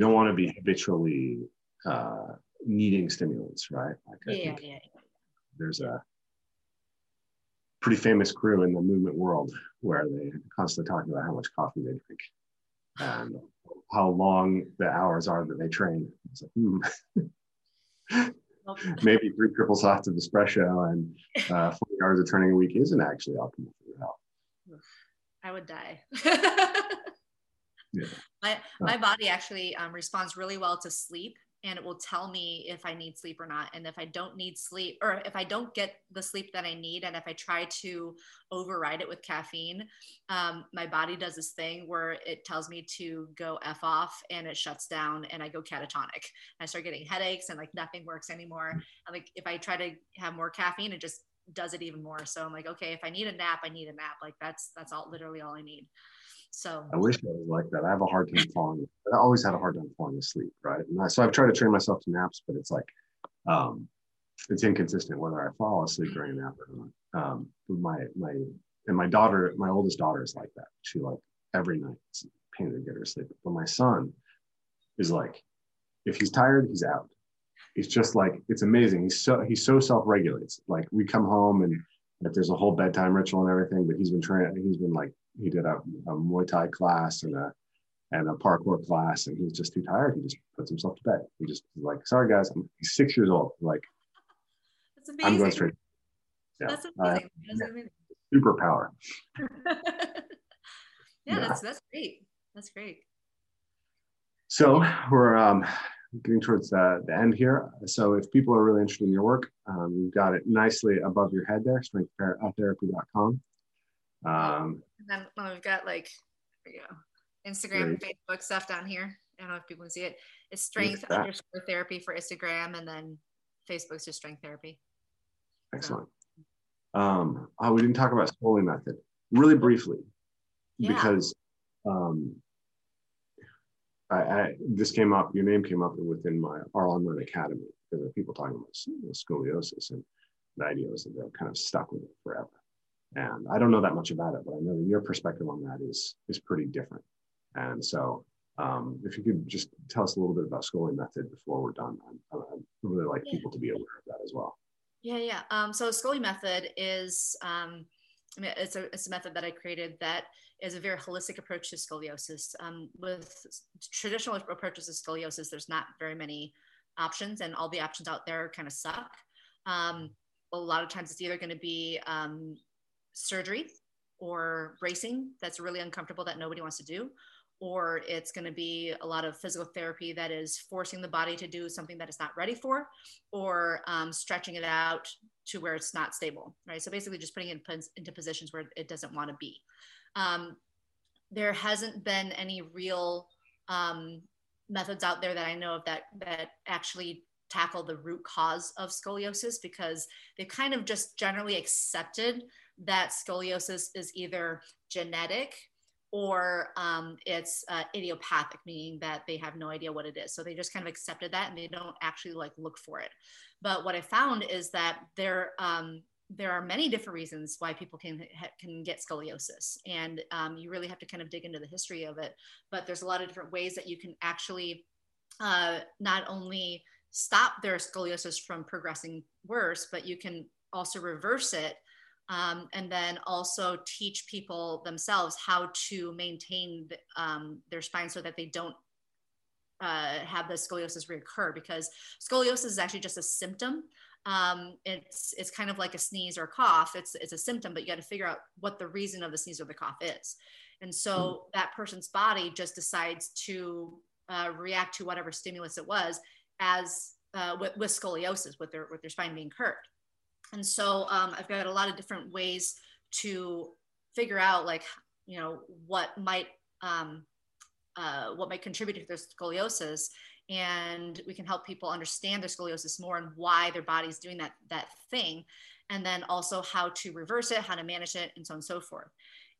don't want to be habitually needing stimulants, right? Like I think there's a pretty famous crew in the movement world where they constantly talking about how much coffee they drink and how long the hours are that they train. It's like, maybe 3 triple shots of espresso and 40 hours of training a week isn't actually optimal for your health. I would die. Yeah. My body actually responds really well to sleep, and it will tell me if I need sleep or not. And if I don't need sleep, or if I don't get the sleep that I need, and if I try to override it with caffeine, my body does this thing where it tells me to go F off, and it shuts down, and I go catatonic. I start getting headaches, and like nothing works anymore. And like if I try to have more caffeine, it just does it even more. So I'm like, okay, if I need a nap, I need a nap. Like that's all, literally all I need. So I wish I was like that. I have a hard time falling. I always had a hard time falling asleep, right? And so I've tried to train myself to naps, but it's like it's inconsistent whether I fall asleep during a nap or not. My oldest daughter is like that. She like every night it's a pain to get her sleep. But my son is like, if he's tired, he's out. He's just like, it's amazing. He so self-regulates. Like we come home and if there's a whole bedtime ritual and everything, but he did a Muay Thai class and a parkour class, and he's just too tired. He just puts himself to bed. He just like, sorry guys, he's 6 years old. Like, that's amazing. I'm going straight. Yeah. That's amazing. That's amazing. Superpower. Yeah, that's great. That's great. So we're getting towards the end here. So if people are really interested in your work, you've got it nicely above your head there, strengththerapy.com. And then we've got like, there you go, Instagram, Facebook stuff down here. I don't know if people can see it. It's strength_therapy for Instagram, and then Facebook's just Strength Therapy. Excellent. So. We didn't talk about Scolie Method really briefly, because this came up. Your name came up within my online academy because of people talking about scoliosis and the ideas that they're kind of stuck with it forever. And I don't know that much about it, but I know that your perspective on that is pretty different. And so If you could just tell us a little bit about Scolie Method before we're done. I'd really like people to be aware of that as well. So Scolie Method is, it's a method that I created that is a very holistic approach to scoliosis. With traditional approaches to scoliosis, there's not very many options, and all the options out there kind of suck. A lot of times it's either going to be surgery or bracing that's really uncomfortable that nobody wants to do, or it's going to be a lot of physical therapy that is forcing the body to do something that it's not ready for, or stretching it out to where it's not stable, right? So basically just putting it into positions where it doesn't want to be. There hasn't been any real methods out there that I know of that actually tackle the root cause of scoliosis, because they've kind of just generally accepted that scoliosis is either genetic or it's idiopathic, meaning that they have no idea what it is. So they just kind of accepted that, and they don't actually like look for it. But what I found is that there are many different reasons why people can get scoliosis. And you really have to kind of dig into the history of it. But there's a lot of different ways that you can actually not only stop their scoliosis from progressing worse, but you can also reverse it. And then also teach people themselves how to maintain their spine so that they don't have the scoliosis reoccur, because scoliosis is actually just a symptom. It's kind of like a sneeze or a cough. It's a symptom, but you got to figure out what the reason of the sneeze or the cough is. And so that person's body just decides to react to whatever stimulus it was as with scoliosis, with their spine being curved. And so I've got a lot of different ways to figure out, like, you know, what might contribute to their scoliosis, and we can help people understand their scoliosis more and why their body's doing that thing, and then also how to reverse it, how to manage it, and so on and so forth.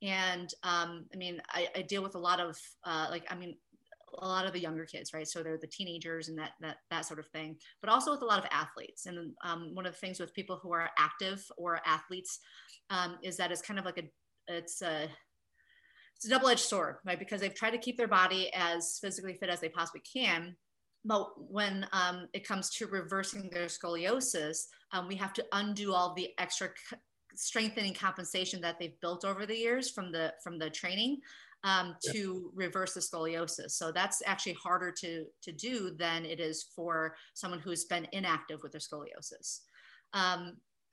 And I deal with a lot of a lot of the younger kids, right? So they're the teenagers and that sort of thing, but also with a lot of athletes. And one of the things with people who are active or athletes is that it's kind of like it's a double-edged sword, right? Because they've tried to keep their body as physically fit as they possibly can. But when it comes to reversing their scoliosis, we have to undo all the extra strengthening compensation that they've built over the years from the training. To reverse the scoliosis. So that's actually harder to do than it is for someone who's been inactive with their scoliosis.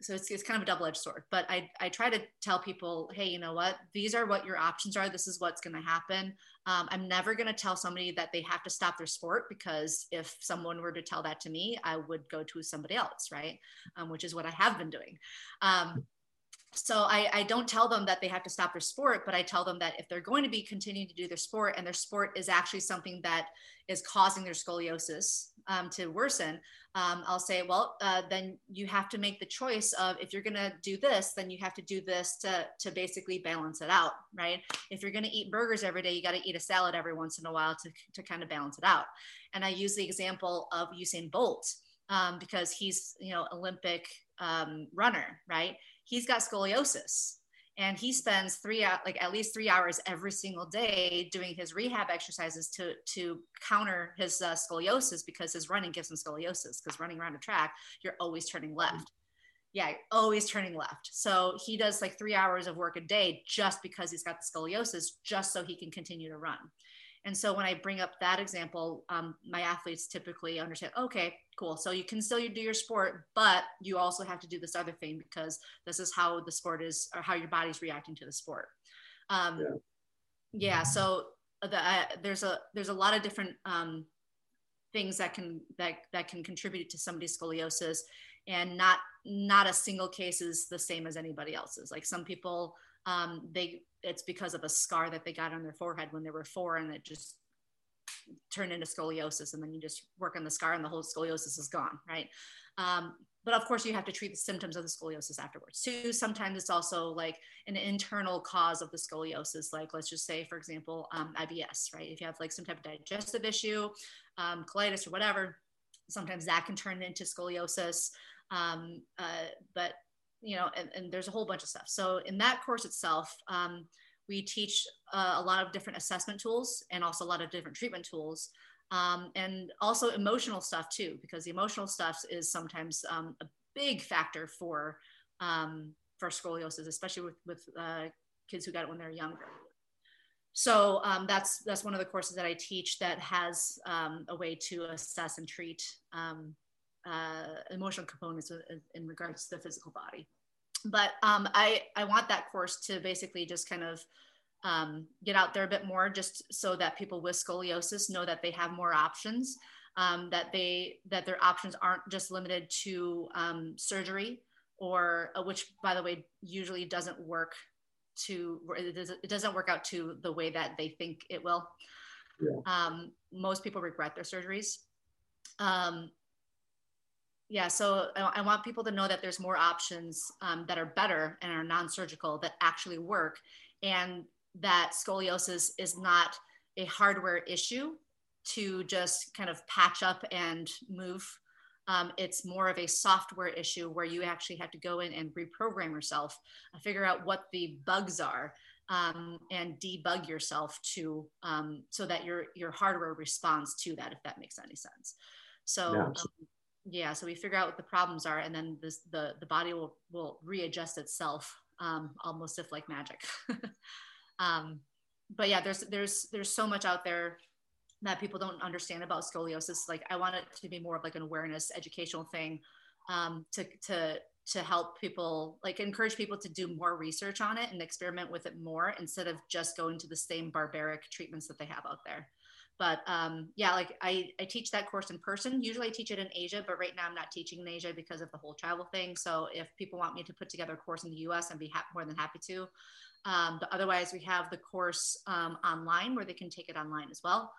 So it's kind of a double-edged sword, but I try to tell people, hey, you know what? These are what your options are. This is what's going to happen. I'm never going to tell somebody that they have to stop their sport, because if someone were to tell that to me, I would go to somebody else, right? Which is what I have been doing. So I don't tell them that they have to stop their sport, but I tell them that if they're going to be continuing to do their sport, and their sport is actually something that is causing their scoliosis to worsen, I'll say, well, then you have to make the choice of, if you're going to do this, then you have to do this to basically balance it out, right? If you're going to eat burgers every day, you got to eat a salad every once in a while to kind of balance it out. And I use the example of Usain Bolt because he's, you know, Olympic runner, right? He's got scoliosis, and he spends at least three hours every single day doing his rehab exercises to counter his scoliosis, because his running gives him scoliosis, because running around a track, you're always turning left. Yeah, always turning left. So he does 3 hours of work a day just because he's got the scoliosis, just so he can continue to run. And so when I bring up that example, my athletes typically understand, okay, cool. So you can still do your sport, but you also have to do this other thing, because this is how the sport is, or how your body's reacting to the sport. So there's a lot of different things that can contribute to somebody's scoliosis, and not a single case is the same as anybody else's. Like some people, it's because of a scar that they got on their forehead when they were 4, and it just turned into scoliosis. And then you just work on the scar, and the whole scoliosis is gone, right? But of course, you have to treat the symptoms of the scoliosis afterwards too. Sometimes it's also an internal cause of the scoliosis. Like, let's just say, for example, IBS, right? If you have some type of digestive issue, colitis or whatever, sometimes that can turn into scoliosis. But there's a whole bunch of stuff. So in that course itself, We teach a lot of different assessment tools and also a lot of different treatment tools, and also emotional stuff too, because the emotional stuff is sometimes a big factor for scoliosis, especially with kids who got it when they're younger. So that's one of the courses that I teach that has a way to assess and treat emotional components in regards to the physical body. But I want that course to basically just kind of get out there a bit more, just so that people with scoliosis know that they have more options, that their options aren't just limited to surgery, or which, by the way, usually doesn't work to, it doesn't work out to the way that they think it will. Yeah. Most people regret their surgeries. Yeah, so I want people to know that there's more options that are better and are non-surgical, that actually work, and that scoliosis is not a hardware issue to just kind of patch up and move. It's more of a software issue where you actually have to go in and reprogram yourself, figure out what the bugs are, and debug yourself to so that your hardware responds to that, if that makes any sense. So. Yeah. Yeah, so we figure out what the problems are, and then the body will readjust itself, almost if like magic. But yeah, there's so much out there that people don't understand about scoliosis. Like, I want it to be more of like an awareness, educational thing, to help people, like, encourage people to do more research on it and experiment with it more, instead of just going to the same barbaric treatments that they have out there. But yeah, like I teach that course in person. Usually I teach it in Asia, but right now I'm not teaching in Asia because of the whole travel thing. So if people want me to put together a course in the US, I'd be more than happy to. But otherwise, we have the course online, where they can take it online as well.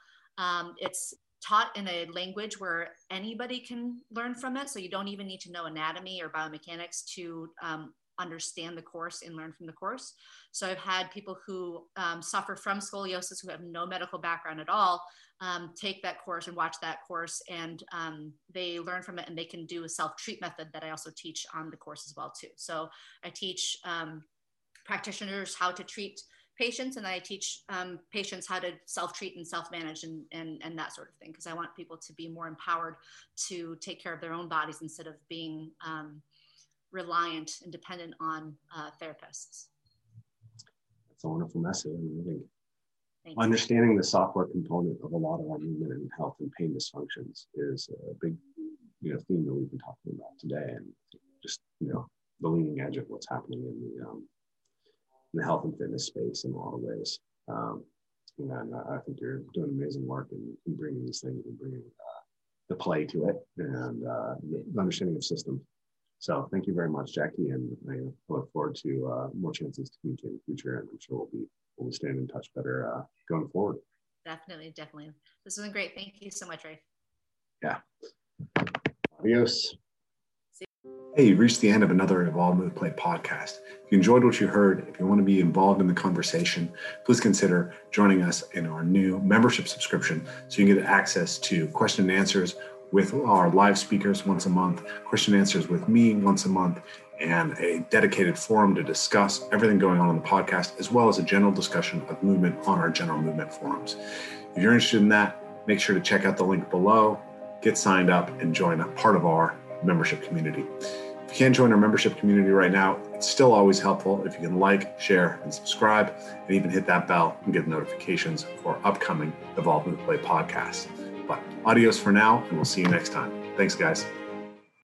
It's taught in a language where anybody can learn from it. So you don't even need to know anatomy or biomechanics to understand the course and learn from the course. So I've had people who suffer from scoliosis, who have no medical background at all, take that course and watch that course, and they learn from it, and they can do a self-treat method that I also teach on the course as well too. So I teach practitioners how to treat patients, and I teach patients how to self-treat and self-manage and that sort of thing, because I want people to be more empowered to take care of their own bodies instead of being reliant and dependent on therapists. That's a wonderful message. I think understanding the software component of a lot of our movement and health and pain dysfunctions is a big, theme that we've been talking about today, and just the leading edge of what's happening in the health and fitness space in a lot of ways. And I think you're doing amazing work in bringing these things and bringing the play to it, and the understanding of systems. So thank you very much, Jackie, and I look forward to more chances to communicate in the future, and I'm sure we'll stand in touch better going forward. Definitely. This has been great. Thank you so much, Ray. Yeah. Adios. See you. Hey, you've reached the end of another Evolve Move Play podcast. If you enjoyed what you heard, if you want to be involved in the conversation, please consider joining us in our new membership subscription, so you can get access to question and answers with our live speakers once a month, question and answers with me once a month, and a dedicated forum to discuss everything going on the podcast, as well as a general discussion of movement on our general movement forums. If you're interested in that, make sure to check out the link below, get signed up, and join a part of our membership community. If you can't join our membership community right now, it's still always helpful if you can like, share, and subscribe, and even hit that bell and get notifications for upcoming Evolve Move Play podcasts. But adios for now, and we'll see you next time. Thanks, guys.